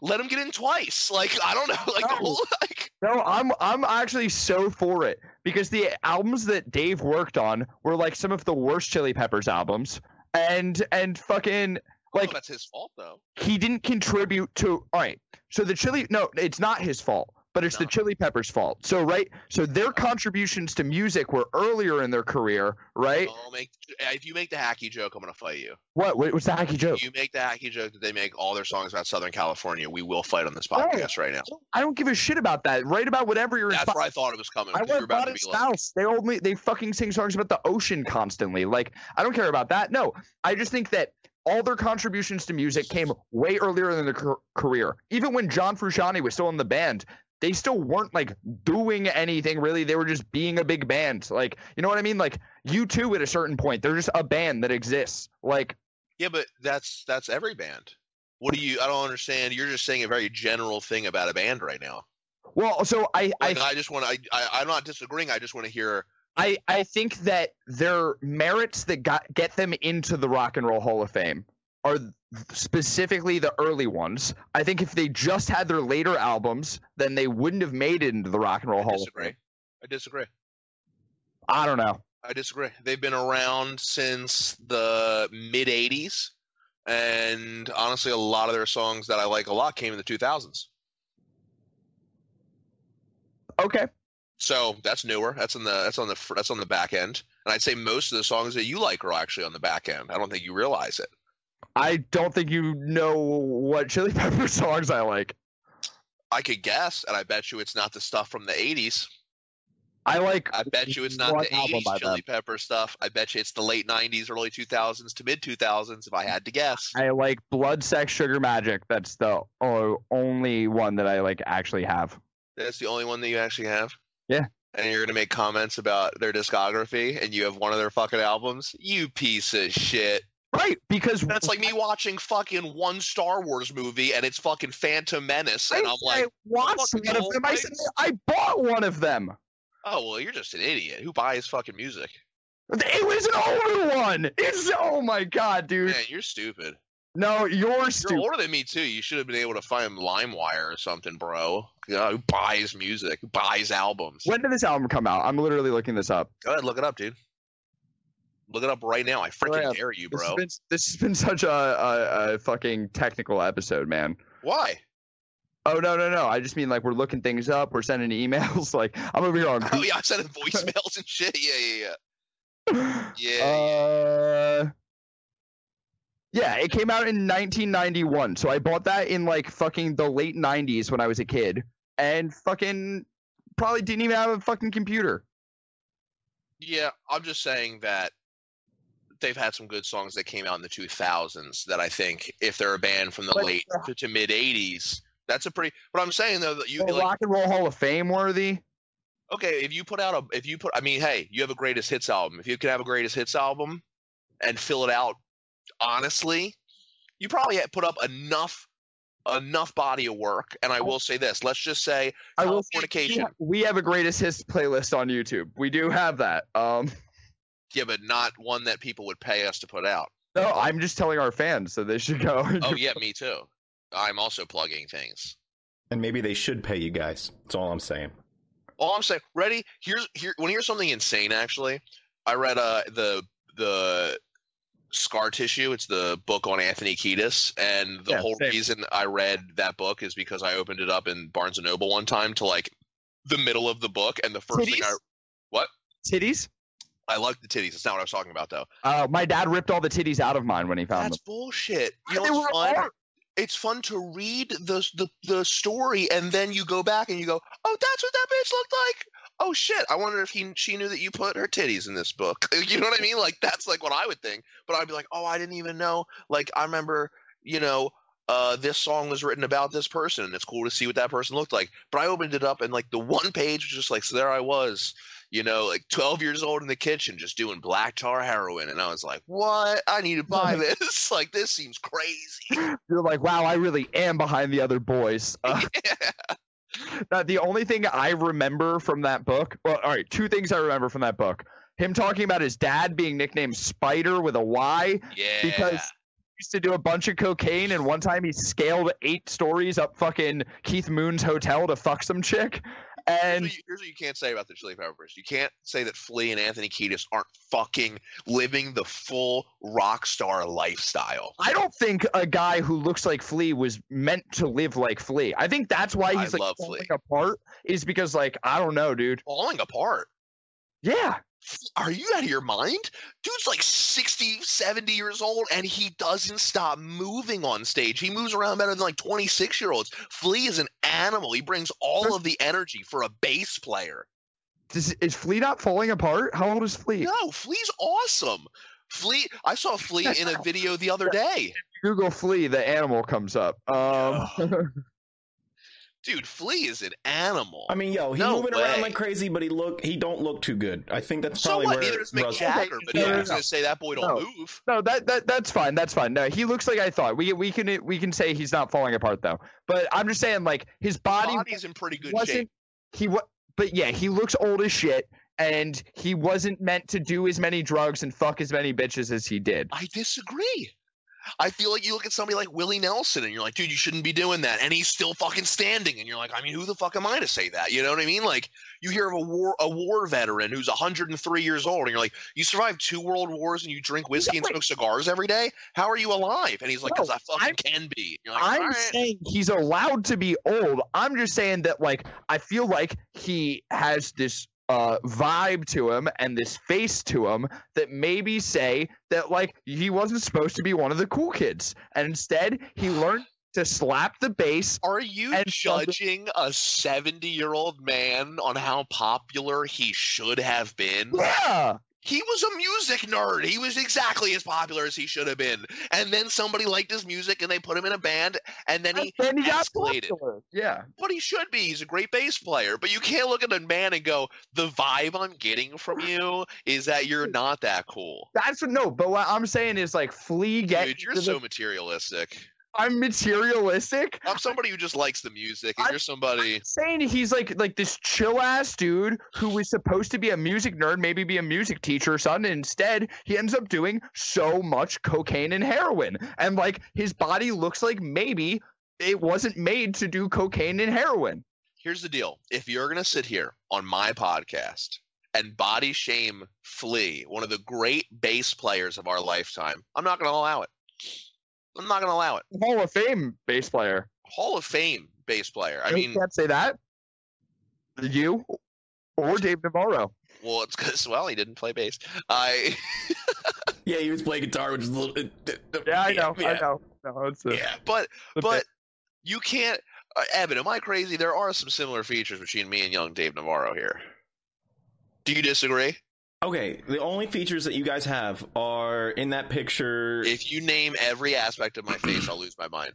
Let him get in twice. Like, I don't know. Like, no, the whole, like... no I'm, I'm actually so for it, because the albums that Dave worked on were like some of the worst Chili Peppers albums. And, and fucking like, oh, that's his fault though. He didn't contribute to, all right. So the Chili, no, it's not his fault, but it's no. the Chili Peppers' fault. So, right. So their no. contributions to music were earlier in their career, right? I'll make, if you make the hacky joke, I'm going to fight you. What? What's the hacky joke? If you make the hacky joke that they make all their songs about Southern California, we will fight on this podcast right, right now. I don't give a shit about that. Write about whatever you're That's inspired. where I thought it was coming. I went about his house. They only, they fucking sing songs about the ocean constantly. Like, I don't care about that. No, I just think that all their contributions to music came way earlier in their career. Even when John Frusciante was still in the band, they still weren't like doing anything really. They were just being a big band. Like, you know what I mean? Like, U two at a certain point, they're just a band that exists. Like, yeah, but that's, that's every band. What do you, I don't understand. You're just saying a very general thing about a band right now. Well, so I, like, I, I just want to, I, I, I'm not disagreeing. I just want to hear. I, I think that their merits that got, get them into the Rock and Roll Hall of Fame are specifically the early ones. I think if they just had their later albums, then they wouldn't have made it into the Rock and Roll Hall of Fame. I disagree. I don't know. I disagree. They've been around since the mid eighties, and honestly, a lot of their songs that I like a lot came in the two thousands. Okay. So that's newer. That's in the that's on the that's on the back end, and I'd say most of the songs that you like are actually on the back end. I don't think you realize it. I don't think you know what Chili Pepper songs I like. I could guess, and I bet you it's not the stuff from the eighties. I like. I bet you it's not the eighties Chili Pepper stuff. I bet you it's the late nineties, early two thousands to mid two thousands. If I had to guess, I like Blood, Sex, Sugar Magic. That's the only one that I like actually have. That's the only one that you actually have. Yeah. And you're gonna make comments about their discography, and you have one of their fucking albums. You piece of shit. Right, because that's like me watching fucking one Star Wars movie and it's fucking Phantom Menace, and I, I'm like, I watched one of them. I said I bought one of them. Oh well, you're just an idiot. Who buys fucking music? It was an older one. It's oh my god, dude. Man, you're stupid. No, you're, you're stupid. You're older than me too. You should have been able to find LimeWire or something, bro. God, who buys music? Who buys albums? When did this album come out? I'm literally looking this up. Go ahead, look it up, dude. Look it up right now. I freaking right dare you, bro. This has been, this has been such a, a, a fucking technical episode, man. Why? Oh, no, no, no. I just mean, like, we're looking things up. We're sending emails. Like, I'm over here on... Oh, yeah, I'm sending voicemails and shit. Yeah, yeah, yeah. Yeah, uh, yeah. Yeah, it came out in nineteen ninety-one. So I bought that in, like, fucking the late nineties when I was a kid. And fucking probably didn't even have a fucking computer. Yeah, I'm just saying that they've had some good songs that came out in the two thousands that I think if they're a band from the but, late to, to mid eighties, that's a pretty, but I'm saying though that you like, Rock and Roll Hall of Fame worthy. Okay. If you put out a, if you put, I mean, hey, you have a greatest hits album. If you could have a greatest hits album and fill it out, honestly, you probably put up enough, enough body of work. And I will say this, let's just say I will fornication. We have a greatest hits playlist on YouTube. We do have that. Um, Yeah, but not one that people would pay us to put out. No, I'm just telling our fans, so they should go. Oh, yeah, me too. I'm also plugging things. And maybe they should pay you guys. That's all I'm saying. All I'm saying. Ready? Here's here. When here's something insane, actually. I read uh the the Scar Tissue. It's the book on Anthony Kiedis, and the yeah, whole same. reason I read that book is because I opened it up in Barnes and Noble one time to like the middle of the book, and the first Titties? thing I what titties. I like the titties. That's not what I was talking about, though. Uh, my dad ripped all the titties out of mine when he found That's them. That's bullshit. You know, they were fun? It's fun to read the, the the story, and then you go back and you go, oh, that's what that bitch looked like. oh shit, I wonder if he she knew that you put her titties in this book. You know what I mean? Like, that's like what I would think. But I'd be like, oh, I didn't even know. Like, I remember, you know, uh, this song was written about this person, and it's cool to see what that person looked like. But I opened it up, and like the one page was just like, so there I was, you know, like twelve years old in the kitchen just doing black tar heroin. And I was like, what? I need to buy this. Like, this seems crazy. You're like, wow, I really am behind the other boys. Uh, yeah. Now, the only thing I remember from that book – well, all right, two things I remember from that book. Him talking about his dad being nicknamed Spider with a Y. Yeah. Because – used to do a bunch of cocaine, and one time he scaled eight stories up fucking Keith Moon's hotel to fuck some chick. And here's what you, here's what you can't say about the Chili Peppers. You can't say that Flea and Anthony Kiedis aren't fucking living the full rock star lifestyle. I don't think a guy who looks like Flea was meant to live like Flea. I think that's why he's I like falling Flea. apart is because, like, I don't know, dude. Falling apart? Yeah. Are you out of your mind? Dude's like sixty, seventy years old, and he doesn't stop moving on stage. He moves around better than like twenty-six-year-olds. Flea is an animal. He brings all of the energy for a bass player. Does, is Flea not falling apart? How old is Flea? No, Flea's awesome. Flea, I saw Flea in a video the other day. Google Flea, the animal comes up. Um... Oh. Dude, Flea is an animal. I mean, yo, he's no moving way. around like crazy, but he look he don't look too good. I think that's probably so what? Where Russ... Mick Jagger, but yeah. I was gonna say that boy don't no. move. No, that that that's fine. That's fine. No, he looks like I thought. We we can we can say he's not falling apart though. But I'm just saying, like, his body body's in pretty good shape. He what? But yeah, he looks old as shit. And he wasn't meant to do as many drugs and fuck as many bitches as he did. I disagree. I feel like you look at somebody like Willie Nelson and you're like, dude, you shouldn't be doing that. And he's still fucking standing. And you're like, I mean, who the fuck am I to say that? You know what I mean? Like, you hear of a war a war veteran who's one hundred three years old. And you're like, you survived two world wars and you drink whiskey and smoke cigars every day? How are you alive? And he's like, because no, I fucking I'm, can be. You're like, I'm right. saying he's allowed to be old. I'm just saying that, like, I feel like he has this Uh, vibe to him and this face to him that maybe say that, like, he wasn't supposed to be one of the cool kids, and instead he learned to slap the bass. Are you judging a seventy-year-old man on how popular he should have been? Yeah. He was a music nerd. He was exactly as popular as he should have been. And then somebody liked his music, and they put him in a band, and then he, and then he escalated. Got yeah. But he should be. He's a great bass player. But you can't look at a man and go, the vibe I'm getting from you is that you're not that cool. That's what, no, but what I'm saying is, like, Flea gets. Dude, you're so the, materialistic. I'm materialistic. I'm somebody who just likes the music, and I'm, you're somebody I'm saying he's like like this chill ass dude who was supposed to be a music nerd, maybe be a music teacher or something, and instead he ends up doing so much cocaine and heroin, and like his body looks like maybe it wasn't made to do cocaine and heroin. Here's the deal: if you're gonna sit here on my podcast and body shame Flea, one of the great bass players of our lifetime, I'm not gonna allow it. I'm not going to allow it. Hall of Fame bass player. Hall of Fame bass player. I you mean, can't say that. You or Dave Navarro. Well, it's because, well, he didn't play bass. I. Yeah, he was playing guitar, which is a little. Yeah, I know. Yeah. I know. No, it's a, yeah, but but you can't. Uh, Evan, am I crazy? There are some similar features between me and young Dave Navarro here. Do you disagree? Okay, the only features that you guys have are in that picture. If you name every aspect of my face, I'll lose my mind.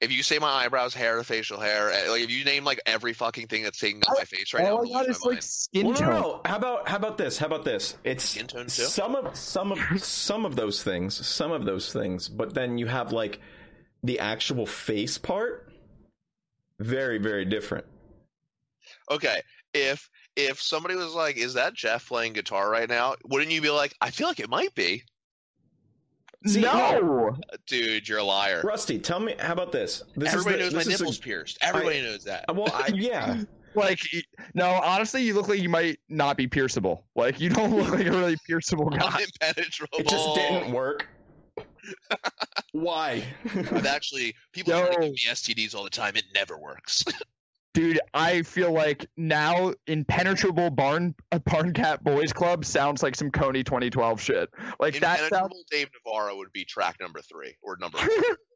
If you say my eyebrows, hair, facial hair, like if you name like every fucking thing that's taking up my face right now, I'll lose my mind. Skin tone. No, no. How about how about this? How about this? It's skin tone too? Some of some of some of those things, some of those things, but then you have like the actual face part. Very, very different. Okay, if. If somebody was like, is that Jeff playing guitar right now? Wouldn't you be like, I feel like it might be. No. Dude, you're a liar. Rusty, tell me, how about this? this Everybody is the, knows this my is nipples a, pierced. Everybody I, knows that. Well, I, yeah. Like, no, honestly, you look like you might not be pierceable. Like, you don't look like a really pierceable guy. Impenetrable. It just didn't work. Why? I've actually, people Yo. try to give me S T Ds all the time. It never works. Dude, I feel like now impenetrable barn uh, barn cat boys club sounds like some Coney twenty twelve shit. Like that. Impenetrable sounds... Dave Navarro would be track number three or number four.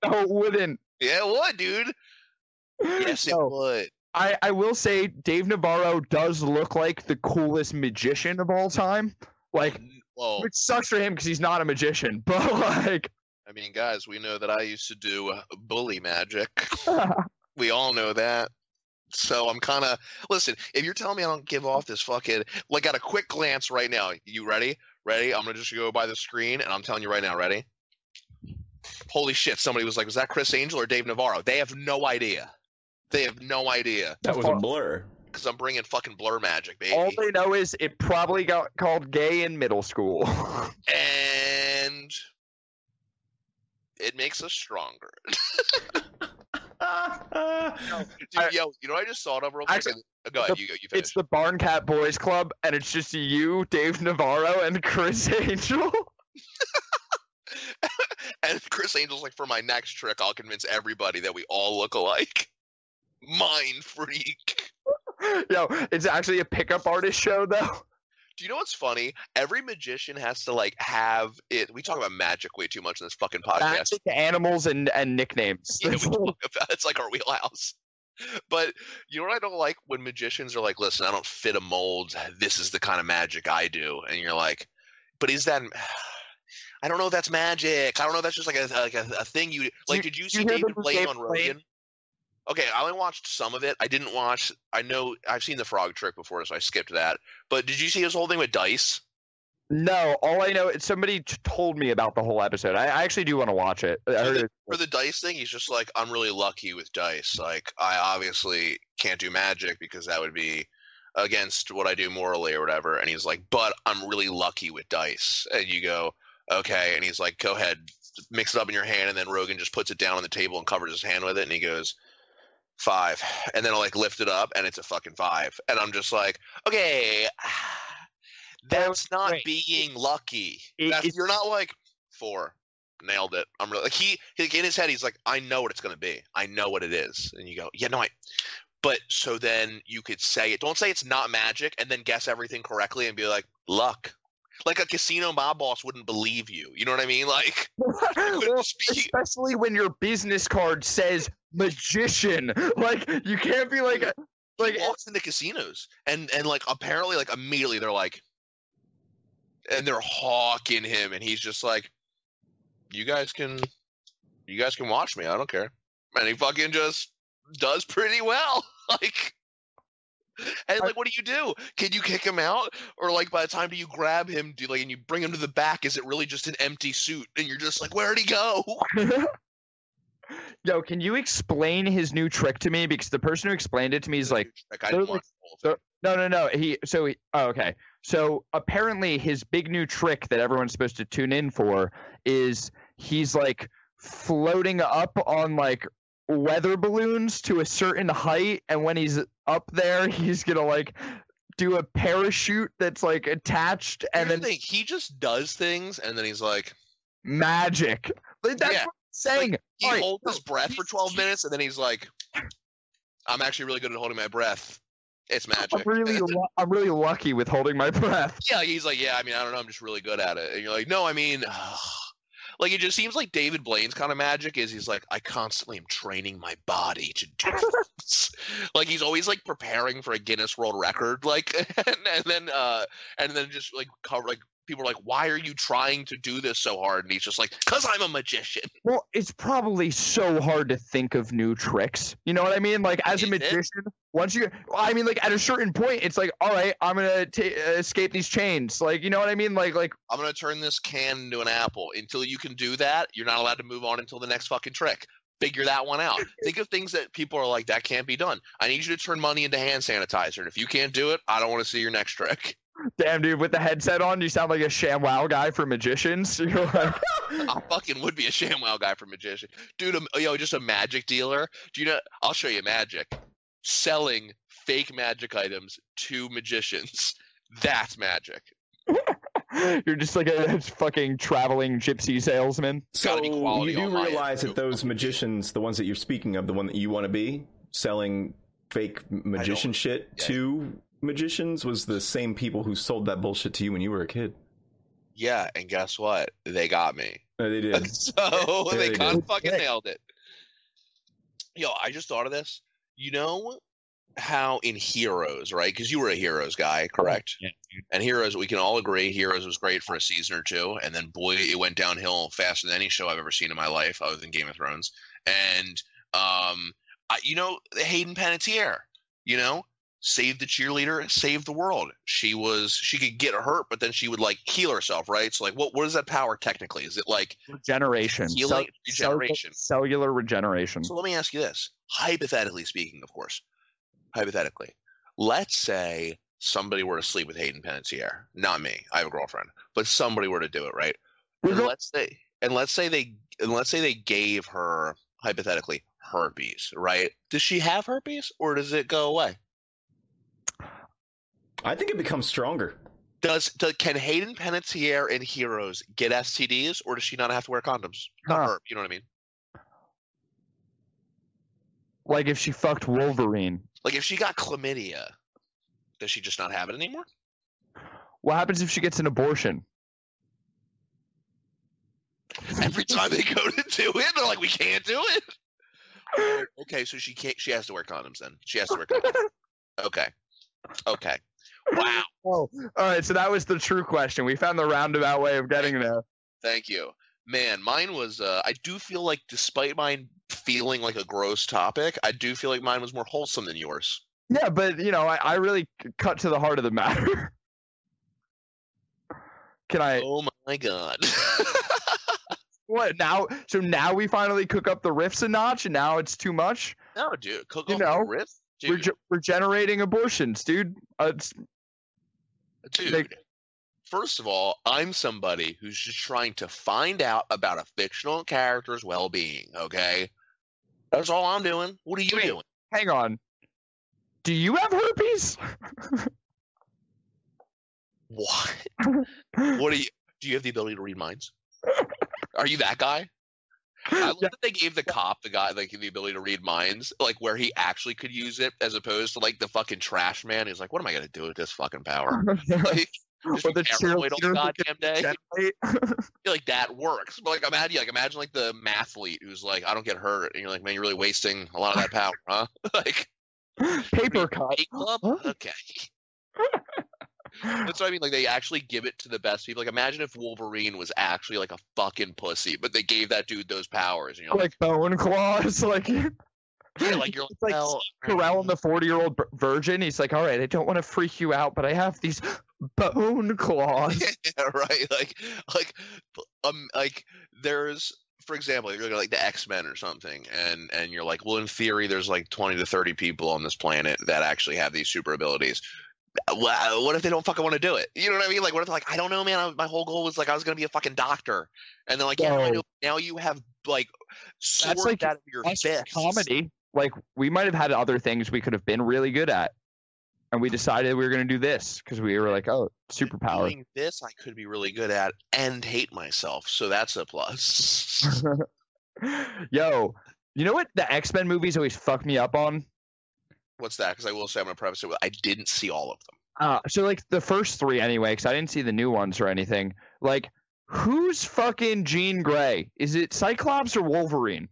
No, it wouldn't. Yeah, it would, dude. Yes, no. It would. I, I will say Dave Navarro does look like the coolest magician of all time. Like, well, which sucks for him because he's not a magician. But, like... I mean, guys, we know that I used to do uh, bully magic. We all know that. So I'm kind of... Listen, if you're telling me I don't give off this fucking... Like, at a quick glance right now. You ready? Ready? I'm going to just go by the screen, and I'm telling you right now. Ready? Holy shit. Somebody was like, was that Chris Angel or Dave Navarro? They have no idea. They have no idea. That was a blur. Because I'm bringing fucking blur magic, baby. All they know is it probably got called gay in middle school. And it makes us stronger. yo, dude, yo, you know what I just thought of real quick? Go ahead, the, you, you finish. It's the Barn Cat Boys Club, and it's just you, Dave Navarro, and Chris Angel. And Chris Angel's like, for my next trick, I'll convince everybody that we all look alike. Mind freak. Yo, it's actually a pickup artist show, though. Do you know what's funny? Every magician has to, like, have it. We talk about magic way too much in this fucking podcast. Magic, animals, and, and nicknames. Yeah, we talk about, it's like our wheelhouse. But you know what I don't like? When magicians are like, listen, I don't fit a mold. This is the kind of magic I do. And you're like, but is that... I don't know if that's magic. I don't know if that's just, like, a like a, a thing you... Like, did you, did you see David Blaine on Rogan? Okay, I only watched some of it. I didn't watch – I know – I've seen the frog trick before, so I skipped that. But did you see his whole thing with dice? No. All I know – somebody told me about the whole episode. I, I actually do want to watch it. For the, for the dice thing, he's just like, I'm really lucky with dice. Like, I obviously can't do magic because that would be against what I do morally or whatever. And he's like, but I'm really lucky with dice. And you go, okay. And he's like, go ahead. Mix it up in your hand. And then Rogan just puts it down on the table and covers his hand with it. And he goes – five, and then I'll like lift it up and it's a fucking five, and I'm just like, okay, that's not great. Being lucky, it, that's, you're not like four, nailed it. I'm really like, he in his head he's like, I know what it's gonna be, I know what it is. And you go, yeah, no, I but so then you could say it, don't say it's not magic and then guess everything correctly and be like luck. Like a casino mob boss wouldn't believe you. You know what I mean? Like, well, especially when your business card says magician. Like, you can't be like, like he walks into casinos and and like apparently like immediately they're like, and they're hawking him, and he's just like, you guys can, you guys can watch me. I don't care. And he fucking just does pretty well. Like. And like, what do you do? Can you kick him out, or like by the time do you grab him, do like and you bring him to the back? Is it really just an empty suit, and you're just like, where'd he go? Yo, can you explain his new trick to me? Because the person who explained it to me is like, I didn't watch the whole thing. no, no, no. He so he, oh, okay. So apparently his big new trick that everyone's supposed to tune in for is he's like floating up on like weather balloons to a certain height, and when he's up there he's gonna like do a parachute that's like attached, and then thing, he just does things and then he's like magic. Like, that's yeah. What I'm saying. Like, he right. holds his breath for twelve minutes and then he's like, I'm actually really good at holding my breath, it's magic. I'm really, lu- I'm really lucky with holding my breath. Yeah, he's like, yeah, I mean, I don't know, I'm just really good at it. And you're like, no, I mean, like, it just seems like David Blaine's kind of magic is he's like, I constantly am training my body to do this. Like, he's always, like, preparing for a Guinness World Record, like, and, and then, uh, and then just, like, cover, like, people are like, why are you trying to do this so hard? And he's just like, because I'm a magician. Well, it's probably so hard to think of new tricks. You know what I mean? Like, as a magician, once you – I mean, like, at a certain point, it's like, all right, I'm going to escape these chains. Like, you know what I mean? Like, like I'm going to turn this can into an apple. Until you can do that, you're not allowed to move on until the next fucking trick. Figure that one out. Think of things that people are like, that can't be done. I need you to turn money into hand sanitizer. And if you can't do it, I don't want to see your next trick. Damn, dude, with the headset on, you sound like a ShamWow guy for magicians. You're like... I fucking would be a ShamWow guy for magician. Dude, I'm, yo, just a magic dealer. Do you know? I'll show you magic. Selling fake magic items to magicians. That's magic. You're just like a fucking traveling gypsy salesman. So you do realize that those magicians, the ones that you're speaking of, the one that you want to be, selling fake magician shit yeah. to... magicians was the same people who sold that bullshit to you when you were a kid. Yeah, and guess what? They got me. Oh, they did. So yeah, they, they kind of fucking nailed it. Yo, I just thought of this. You know how in Heroes, right? Because you were a Heroes guy, correct? Yeah. And Heroes, we can all agree, Heroes was great for a season or two, and then boy, it went downhill faster than any show I've ever seen in my life, other than Game of Thrones. And um, I, you know, Hayden Panettiere, you know, saved the cheerleader, saved the world. She was, she could get hurt, but then she would like heal herself, right? So like, what what is that power technically? Is it like regeneration, healing, Cell- regeneration, cellular regeneration? So let me ask you this, hypothetically speaking, of course. Hypothetically, let's say somebody were to sleep with Hayden Panettiere. Not me. I have a girlfriend, but somebody were to do it, right? And let's say, and let's say they, and let's say they gave her hypothetically herpes, right? Does she have herpes, or does it go away? I think it becomes stronger. Does, does can Hayden Panettiere in Heroes get S T Ds, or does she not have to wear condoms? Not huh. her. You know what I mean? Like if she fucked Wolverine. Like, if she got chlamydia, does she just not have it anymore? What happens if she gets an abortion? Every time they go to do it, they're like, we can't do it. Okay, so she can't. She has to wear condoms then. She has to wear condoms. Okay. Okay. Wow. Oh, all right, so that was the true question. We found the roundabout way of getting there. Thank you. Man, mine was uh, – I do feel like despite mine feeling like a gross topic, I do feel like mine was more wholesome than yours. Yeah, but, you know, I, I really cut to the heart of the matter. Can I – Oh, my God. What, now – so now we finally cook up the riffs a notch and now it's too much? No, dude. Cook you up know, the riffs? Dude. Reg- regenerating abortions, dude. Uh, it's, dude. They, First of all, I'm somebody who's just trying to find out about a fictional character's well-being, okay? That's all I'm doing. What are you Wait, doing? Hang on. Do you have herpes? What? What are you do you have the ability to read minds? Are you that guy? I love yeah. that they gave the cop the guy like the ability to read minds, like where he actually could use it as opposed to like the fucking trash man who's like, what am I gonna do with this fucking power? Like Just or the steroid all goddamn day. Like that works, but like imagine, like imagine like the mathlete who's like, I don't get hurt, and you're like, man, you're really wasting a lot of that power, huh? Like paper cut. Club? Huh? Okay. That's what I mean. Like they actually give it to the best people. Like imagine if Wolverine was actually like a fucking pussy, but they gave that dude those powers. You know, like, like bone claws, like. Yeah, like you're like, well, like Corral and the forty-year-old virgin. He's like, all right, I don't want to freak you out, but I have these bone claws. Yeah, right. Like, like, um, like there's, for example, you're like the X-Men or something, and and you're like, well, in theory, there's like twenty to thirty people on this planet that actually have these super abilities. Well, what if they don't fucking want to do it? You know what I mean? Like, what if they're like, I don't know, man. I, my whole goal was like I was gonna be a fucking doctor, and they're like, yeah, no. I know. Now you have like sword that's like out of your fist. Comedy. Like we might have had other things we could have been really good at, and we decided we were going to do this because we were like, "Oh, superpower!" Doing this, I could be really good at and hate myself, so that's a plus. Yo, you know what the X-Men movies always fuck me up on? What's that? Because I will say I'm going to preface it with I didn't see all of them. Uh, so like the first three anyway, because I didn't see the new ones or anything. Like, who's fucking Jean Grey? Is it Cyclops or Wolverine?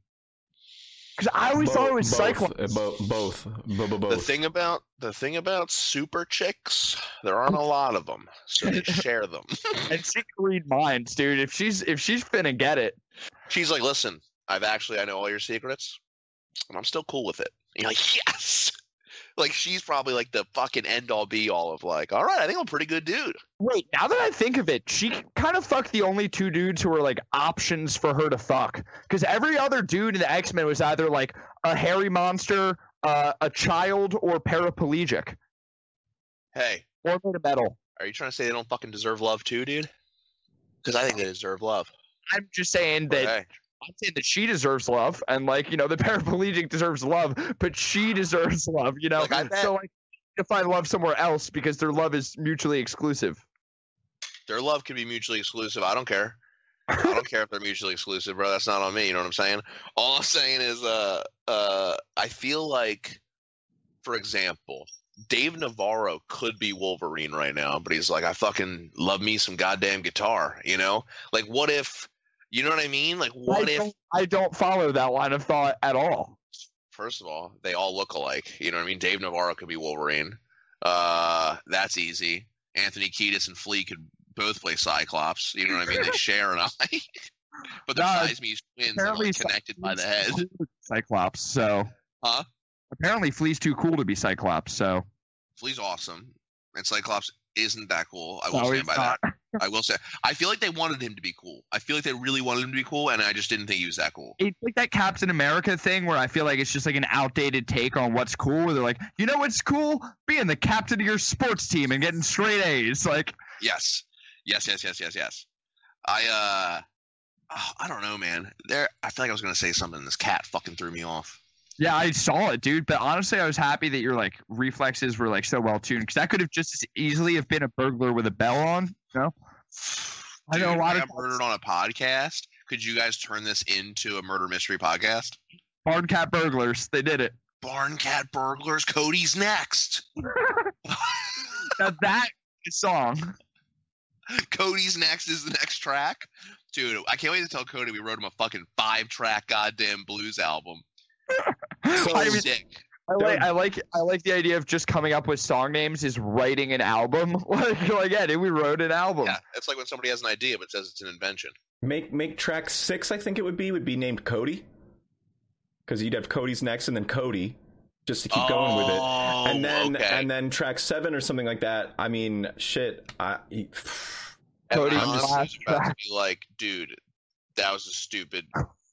Because I always both, thought it was both, Cyclops. Bo- both. Bo- bo- both. The thing about the thing about super chicks, there aren't a lot of them, so they share them. And she can read minds, dude. If she's if she's finna get it, she's like, listen, I've actually I know all your secrets, and I'm still cool with it. And you're like, yes. Like she's probably like the fucking end all be all of like, all right, I think I'm a pretty good dude. Wait, now that I think of it, she kind of fucked the only two dudes who were like options for her to fuck. Because every other dude in the X-Men was either like a hairy monster, uh, a child, or paraplegic. Hey. Or made of metal. Are you trying to say they don't fucking deserve love too, dude? Because I think they deserve love. I'm just saying that. Hey. I'm saying that she deserves love, and like you know, the paraplegic deserves love, but she deserves love, you know. Like I bet. So I to find love somewhere else because their love is mutually exclusive. Their love can be mutually exclusive. I don't care. I don't care if they're mutually exclusive, bro. That's not on me. You know what I'm saying? All I'm saying is, uh, uh, I feel like, for example, Dave Navarro could be Wolverine right now, but he's like, I fucking love me some goddamn guitar. You know, like what if? You know what I mean? Like, what I if I don't follow that line of thought at all? first of all, they all look alike. You know what I mean? Dave Navarro could be Wolverine. Uh, that's easy. Anthony Kiedis and Flea could both play Cyclops. You know what I mean? They share an eye. But they're no, Siamese twins that are like connected by the head. Cyclops, so. Huh? Apparently Flea's too cool to be Cyclops, so. Flea's awesome. And Cyclops isn't that cool. I will no, stand by not. that. I will say. I feel like they wanted him to be cool. I feel like they really wanted him to be cool, and I just didn't think he was that cool. It's like that Captain America thing where I feel like it's just like an outdated take on what's cool, where they're like, you know what's cool? Being the captain of your sports team and getting straight A's. Like, Yes. Yes, yes, yes, yes, yes. I, uh... I don't know, man. There, I feel like I was going to say something. This cat fucking threw me off. Yeah, I saw it, dude. But honestly, I was happy that your like reflexes were like so well tuned, because that could have just as easily have been a burglar with a bell on. You know? I know dude, a lot I got of murdered on a podcast. Could you guys turn this into a murder mystery podcast? Barn cat burglars. They did it. Barn cat burglars. Cody's next. Now that song. Cody's next is the next track. Dude, I can't wait to tell Cody we wrote him a fucking five-track goddamn blues album. So I mean, sick. I like, I like, I like the idea of just coming up with song names is writing an album. like, like, yeah, dude, we wrote an album. Yeah, it's like when somebody has an idea but says it's an invention. Make make track six, I think it would be, would be named Cody. Because you'd have Cody's next and then Cody, just to keep oh, going with it. And then, okay. and then track seven or something like that. I mean, shit, I... Cody I'm just about to be like, dude, that was a stupid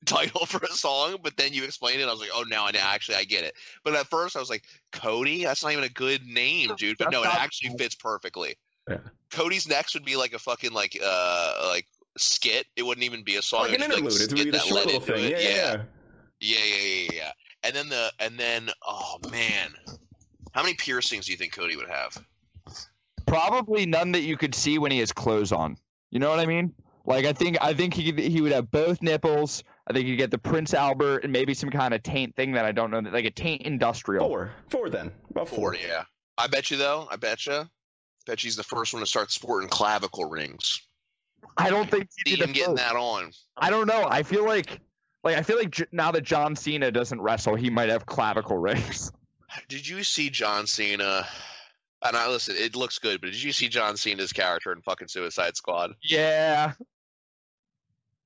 title for a song, but then you explained it, I was like, oh, now I actually I get it. But at first I was like, Cody? That's not even a good name, dude. But no, it actually fits perfectly. Yeah. Cody's next would be like a fucking like uh like skit. It wouldn't even be a song. Like an interlude. It would be the short little thing. Yeah, yeah, yeah, yeah, yeah, yeah. And then the and then oh man, how many piercings do you think Cody would have? Probably none that you could see when he has clothes on. You know what I mean? Like, I think I think he he would have both nipples. I think he'd get the Prince Albert and maybe some kind of taint thing that I don't know. Like a taint industrial. Four. Four then. About four. four, yeah. I bet you, though. I bet you. I bet he's the first one to start sporting clavicle rings. I don't think he's getting first. that on. I don't know. I feel like, like, I feel like j- now that John Cena doesn't wrestle, he might have clavicle rings. Did you see John Cena... And I listen, it looks good, but did you see John Cena's character in fucking Suicide Squad? Yeah.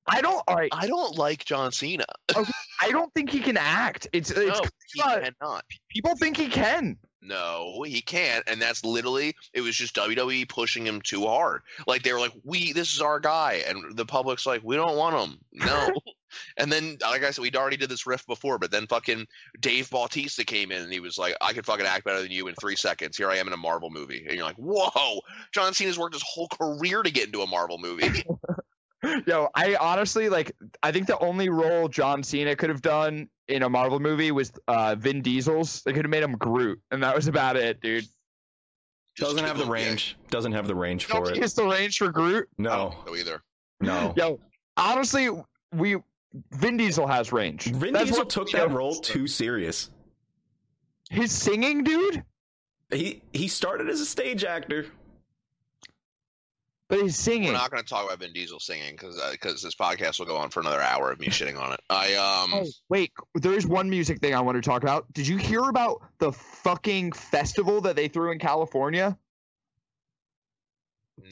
I don't all right. I don't like John Cena. Okay, I don't think he can act. It's, no, it's he cannot. People think he can. No, he can't, and that's literally it was just W W E pushing him too hard. Like they were like, "We, this is our guy," and the public's like, "We don't want him." No. And then, like I said, we'd already did this riff before, but then fucking Dave Bautista came in and he was like, I could fucking act better than you in three seconds. Here I am in a Marvel movie. And you're like, whoa, John Cena's worked his whole career to get into a Marvel movie. Yo, I honestly, like, I think the only role John Cena could have done in a Marvel movie was uh, Vin Diesel's. They could have made him Groot, and that was about it, dude. Just Doesn't have the range. It. Doesn't have the range for it. Is the range for Groot? No. I don't know either. No. Yo, honestly, we... Vin Diesel has range. Vin That's Diesel took that role too serious. His singing, dude? He he started as a stage actor. But he's singing. We're not going to talk about Vin Diesel singing because uh, this podcast will go on for another hour of me shitting on it. I um. Oh, wait, there is one music thing I want to talk about. Did you hear about the fucking festival that they threw in California?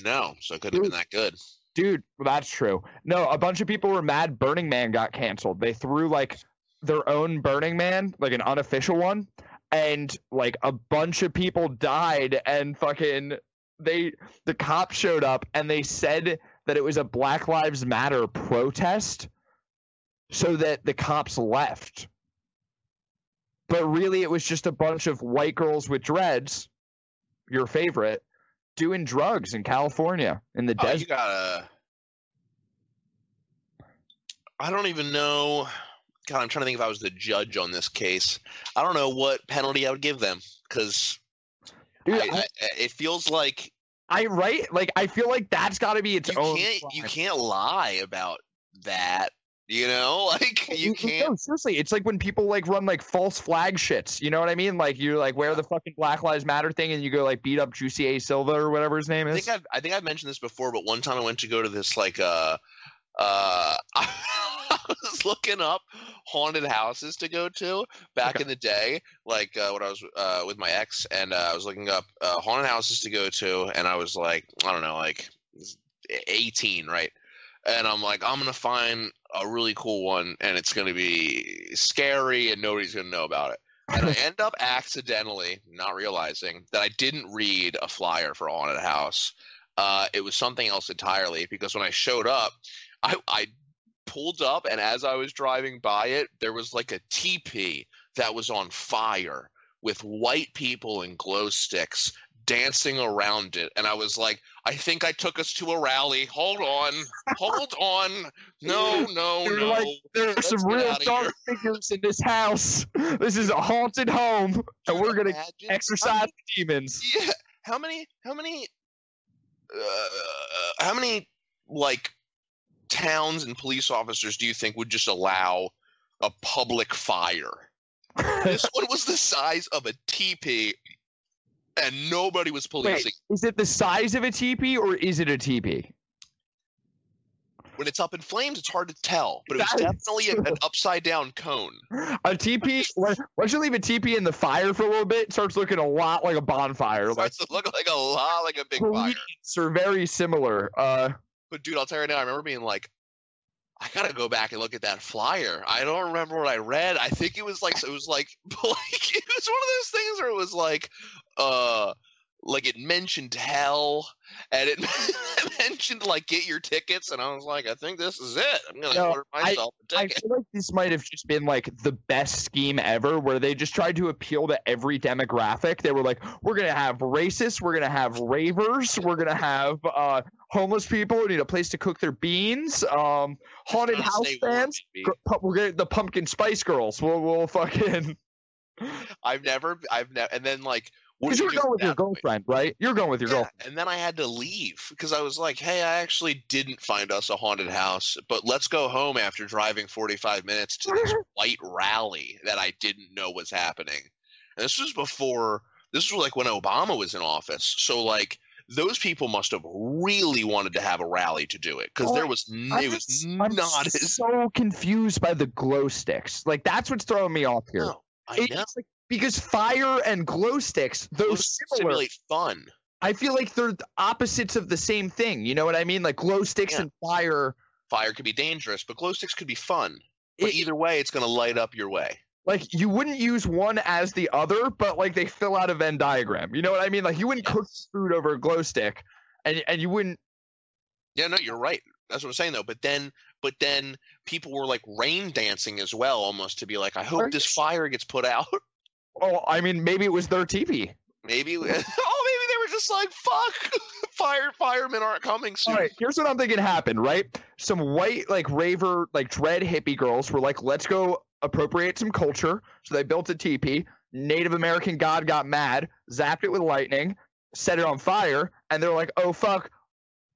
No, so it could have been that good. Dude, that's true. No, a bunch of people were mad Burning Man got canceled. They threw, like, their own Burning Man, like an unofficial one, and, like, a bunch of people died, and fucking they the cops showed up, and they said that it was a Black Lives Matter protest so that the cops left. But really, it was just a bunch of white girls with dreads, your favorite, doing drugs in California in the oh, desert. You gotta, I don't even know. God, I'm trying to think if I was the judge on this case. I don't know what penalty I would give them because it feels like I right. Like I feel like that's got to be its you own. Can't, you can't lie about that. You know, like you can't. No, seriously, it's like when people like run like false flag shits. You know what I mean? Like you like wear the fucking Black Lives Matter thing, and you go like beat up Juicy A Silva or whatever his name is. I think I've, I think I've mentioned this before, but one time I went to go to this like uh uh, I was looking up haunted houses to go to back okay. in the day, like uh, when I was uh, with my ex, and uh, I was looking up uh, haunted houses to go to, and I was like, I don't know, like eighteen, right? And I'm like, I'm going to find a really cool one, and it's going to be scary, and nobody's going to know about it. And I end up accidentally not realizing that I didn't read a flyer for Haunted House. Uh, it was something else entirely, because when I showed up, I, I pulled up, and as I was driving by it, there was like a teepee that was on fire with white people and glow sticks dancing around it. And I was like, I think I took us to a rally. Hold on. Hold on. No, no, You're no. Like, there are Let's some real dark here. figures in this house. This is a haunted home, and we're going to exorcise the demons. Yeah. How many, how many, uh, how many, like, towns and police officers do you think would just allow a public fire? This one was the size of a teepee. And nobody was policing. Wait, is it the size of a teepee, or is it a teepee? When it's up in flames, it's hard to tell. But it was definitely a, an upside-down cone. A teepee, why don't you leave a teepee in the fire for a little bit? It starts looking a lot like a bonfire. It starts like, to look like a lot like a big fire. They're very similar. Uh, but, dude, I'll tell you right now, I remember being like, I gotta go back and look at that flyer. I don't remember what I read. I think it was like it was like, like it was one of those things where it was like, uh, like it mentioned hell and it mentioned like get your tickets, and I was like, I think this is it. I'm gonna no, order myself I, a ticket. I feel like this might have just been like the best scheme ever, where they just tried to appeal to every demographic. They were like, we're gonna have racists, we're gonna have ravers, we're gonna have uh. homeless people who need a place to cook their beans. Um, haunted house fans. We're gonna, the pumpkin spice girls. We'll, we'll fucking. I've never. I've never. And then like. Because you you're going with your girlfriend, point? right? You're going with your yeah, girlfriend. And then I had to leave because I was like, hey, I actually didn't find us a haunted house, but let's go home after driving forty-five minutes to this white rally that I didn't know was happening. And this was before. This was like when Obama was in office. So like. Those people must have really wanted to have a rally to do it, because oh, there was, it was I'm not. So confused by the glow sticks. Like that's what's throwing me off here. No, I it's know. Like, because fire and glow sticks, those similar fun. I feel like they're the opposites of the same thing. You know what I mean? Like glow sticks yeah. and fire. Fire could be dangerous, but glow sticks could be fun. But it, either way, it's going to light up your way. Like, you wouldn't use one as the other, but, like, they fill out a Venn diagram. You know what I mean? Like, you wouldn't yes. cook food over a glow stick, and and you wouldn't – Yeah, no, you're right. That's what I'm saying, though. But then but then people were, like, rain dancing as well, almost, to be like, I hope Are this you... fire gets put out. Oh, I mean, maybe it was their T V. Maybe – oh, maybe they were just like, fuck, fire, firemen aren't coming soon. All right, here's what I'm thinking happened, right? Some white, like, raver, like, dread hippie girls were like, let's go – appropriate some culture, so they built a teepee. Native American god got mad, zapped it with lightning, set it on fire, and they're like, oh fuck,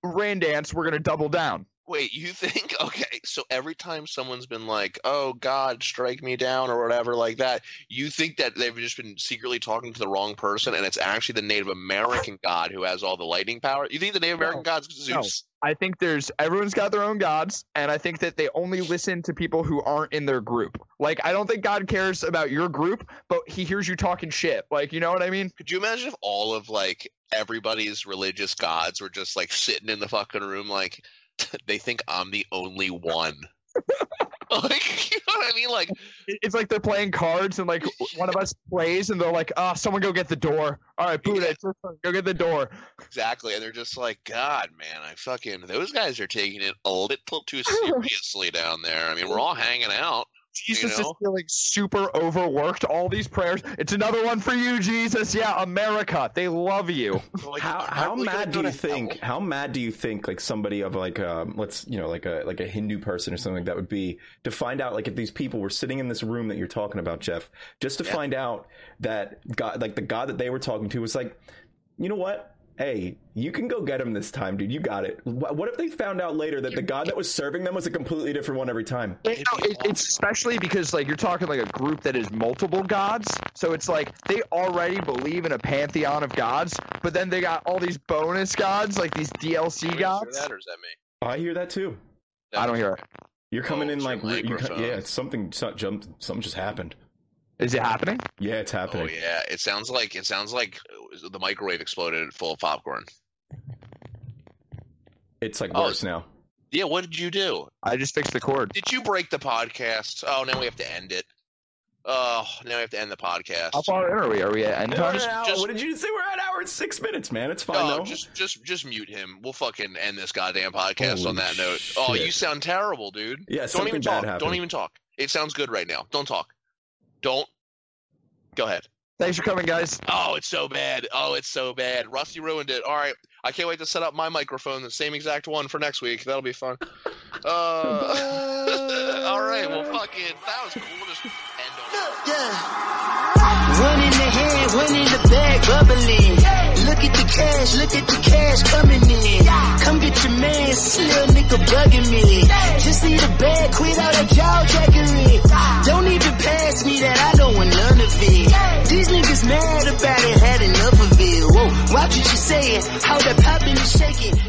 rain dance, we're gonna double down. Wait, you think, okay, so every time someone's been like, oh god, strike me down or whatever like that, you think that they've just been secretly talking to the wrong person and it's actually the Native American god who has all the lightning power? You think the Native no, American god's Zeus? No. I think there's everyone's got their own gods, and I think that they only listen to people who aren't in their group. Like, I don't think God cares about your group, but he hears you talking shit. Like, you know what I mean? Could you imagine if all of, like, everybody's religious gods were just, like, sitting in the fucking room like – they think I'm the only one. Like, you know what I mean? Like, it's like they're playing cards, and like one of us plays, and they're like, "Ah, oh, someone go get the door." All right, Buddha, yeah. go get the door. Exactly, and they're just like, "God, man, I fucking those guys are taking it a little too seriously down there." I mean, we're all hanging out. Jesus you know? is feeling super overworked. All these prayers. It's another one for you, Jesus. Yeah, America. They love you. Like, how how mad do you think? Hell? How mad do you think like somebody of like um, let's you know like a like a Hindu person or something like that would be to find out like if these people were sitting in this room that you're talking about, Jeff, just to yeah. find out that God like the God that they were talking to was like, you know what? Hey, you can go get him this time, dude. You got it. What if they found out later that the god that was serving them was a completely different one every time? It, it, it's especially because, like, you're talking, like, a group that is multiple gods. So it's like they already believe in a pantheon of gods, but then they got all these bonus gods, like these D L C gods. Did you hear that, or is that me? I hear that, too. I don't hear it. You're coming oh, in like you, yeah, it's something jumped. Something just happened. Is it happening? Yeah, it's happening. Oh yeah, it sounds like it sounds like the microwave exploded full of popcorn. It's like worse oh, now. Yeah, what did you do? I just fixed the cord. Did you break the podcast? Oh, now we have to end it. Oh, now we have to end the podcast. How far in are we? Are we at end time? Just, just, what did you say? We're at an hour and six minutes, man. It's fine. No, though. just just just mute him. We'll fucking end this goddamn podcast Holy on that note. Shit. Oh, you sound terrible, dude. Yeah, don't something even talk. Bad happened. Don't even talk. It sounds good right now. Don't talk. Don't. Go ahead. Thanks for coming, guys. Oh, it's so bad. Oh, it's so bad. Rusty ruined it. All right. I can't wait to set up my microphone, the same exact one for next week. That'll be fun. Uh, all right. Well, fuck it. That was cool. We'll just end on yeah. yeah. One in the head, one in the bag, bubbling. Yeah. Look at the cash, look at the cash coming in. Yeah. Come get your man, this little nigga bugging me. Yeah. Just see the bag, quit all that jaw jackery. Yeah. Don't even pass me that, I don't want none of it. Yeah. These niggas mad about it, had enough of it. Whoa, watch what you saying, how that poppin' and shaking.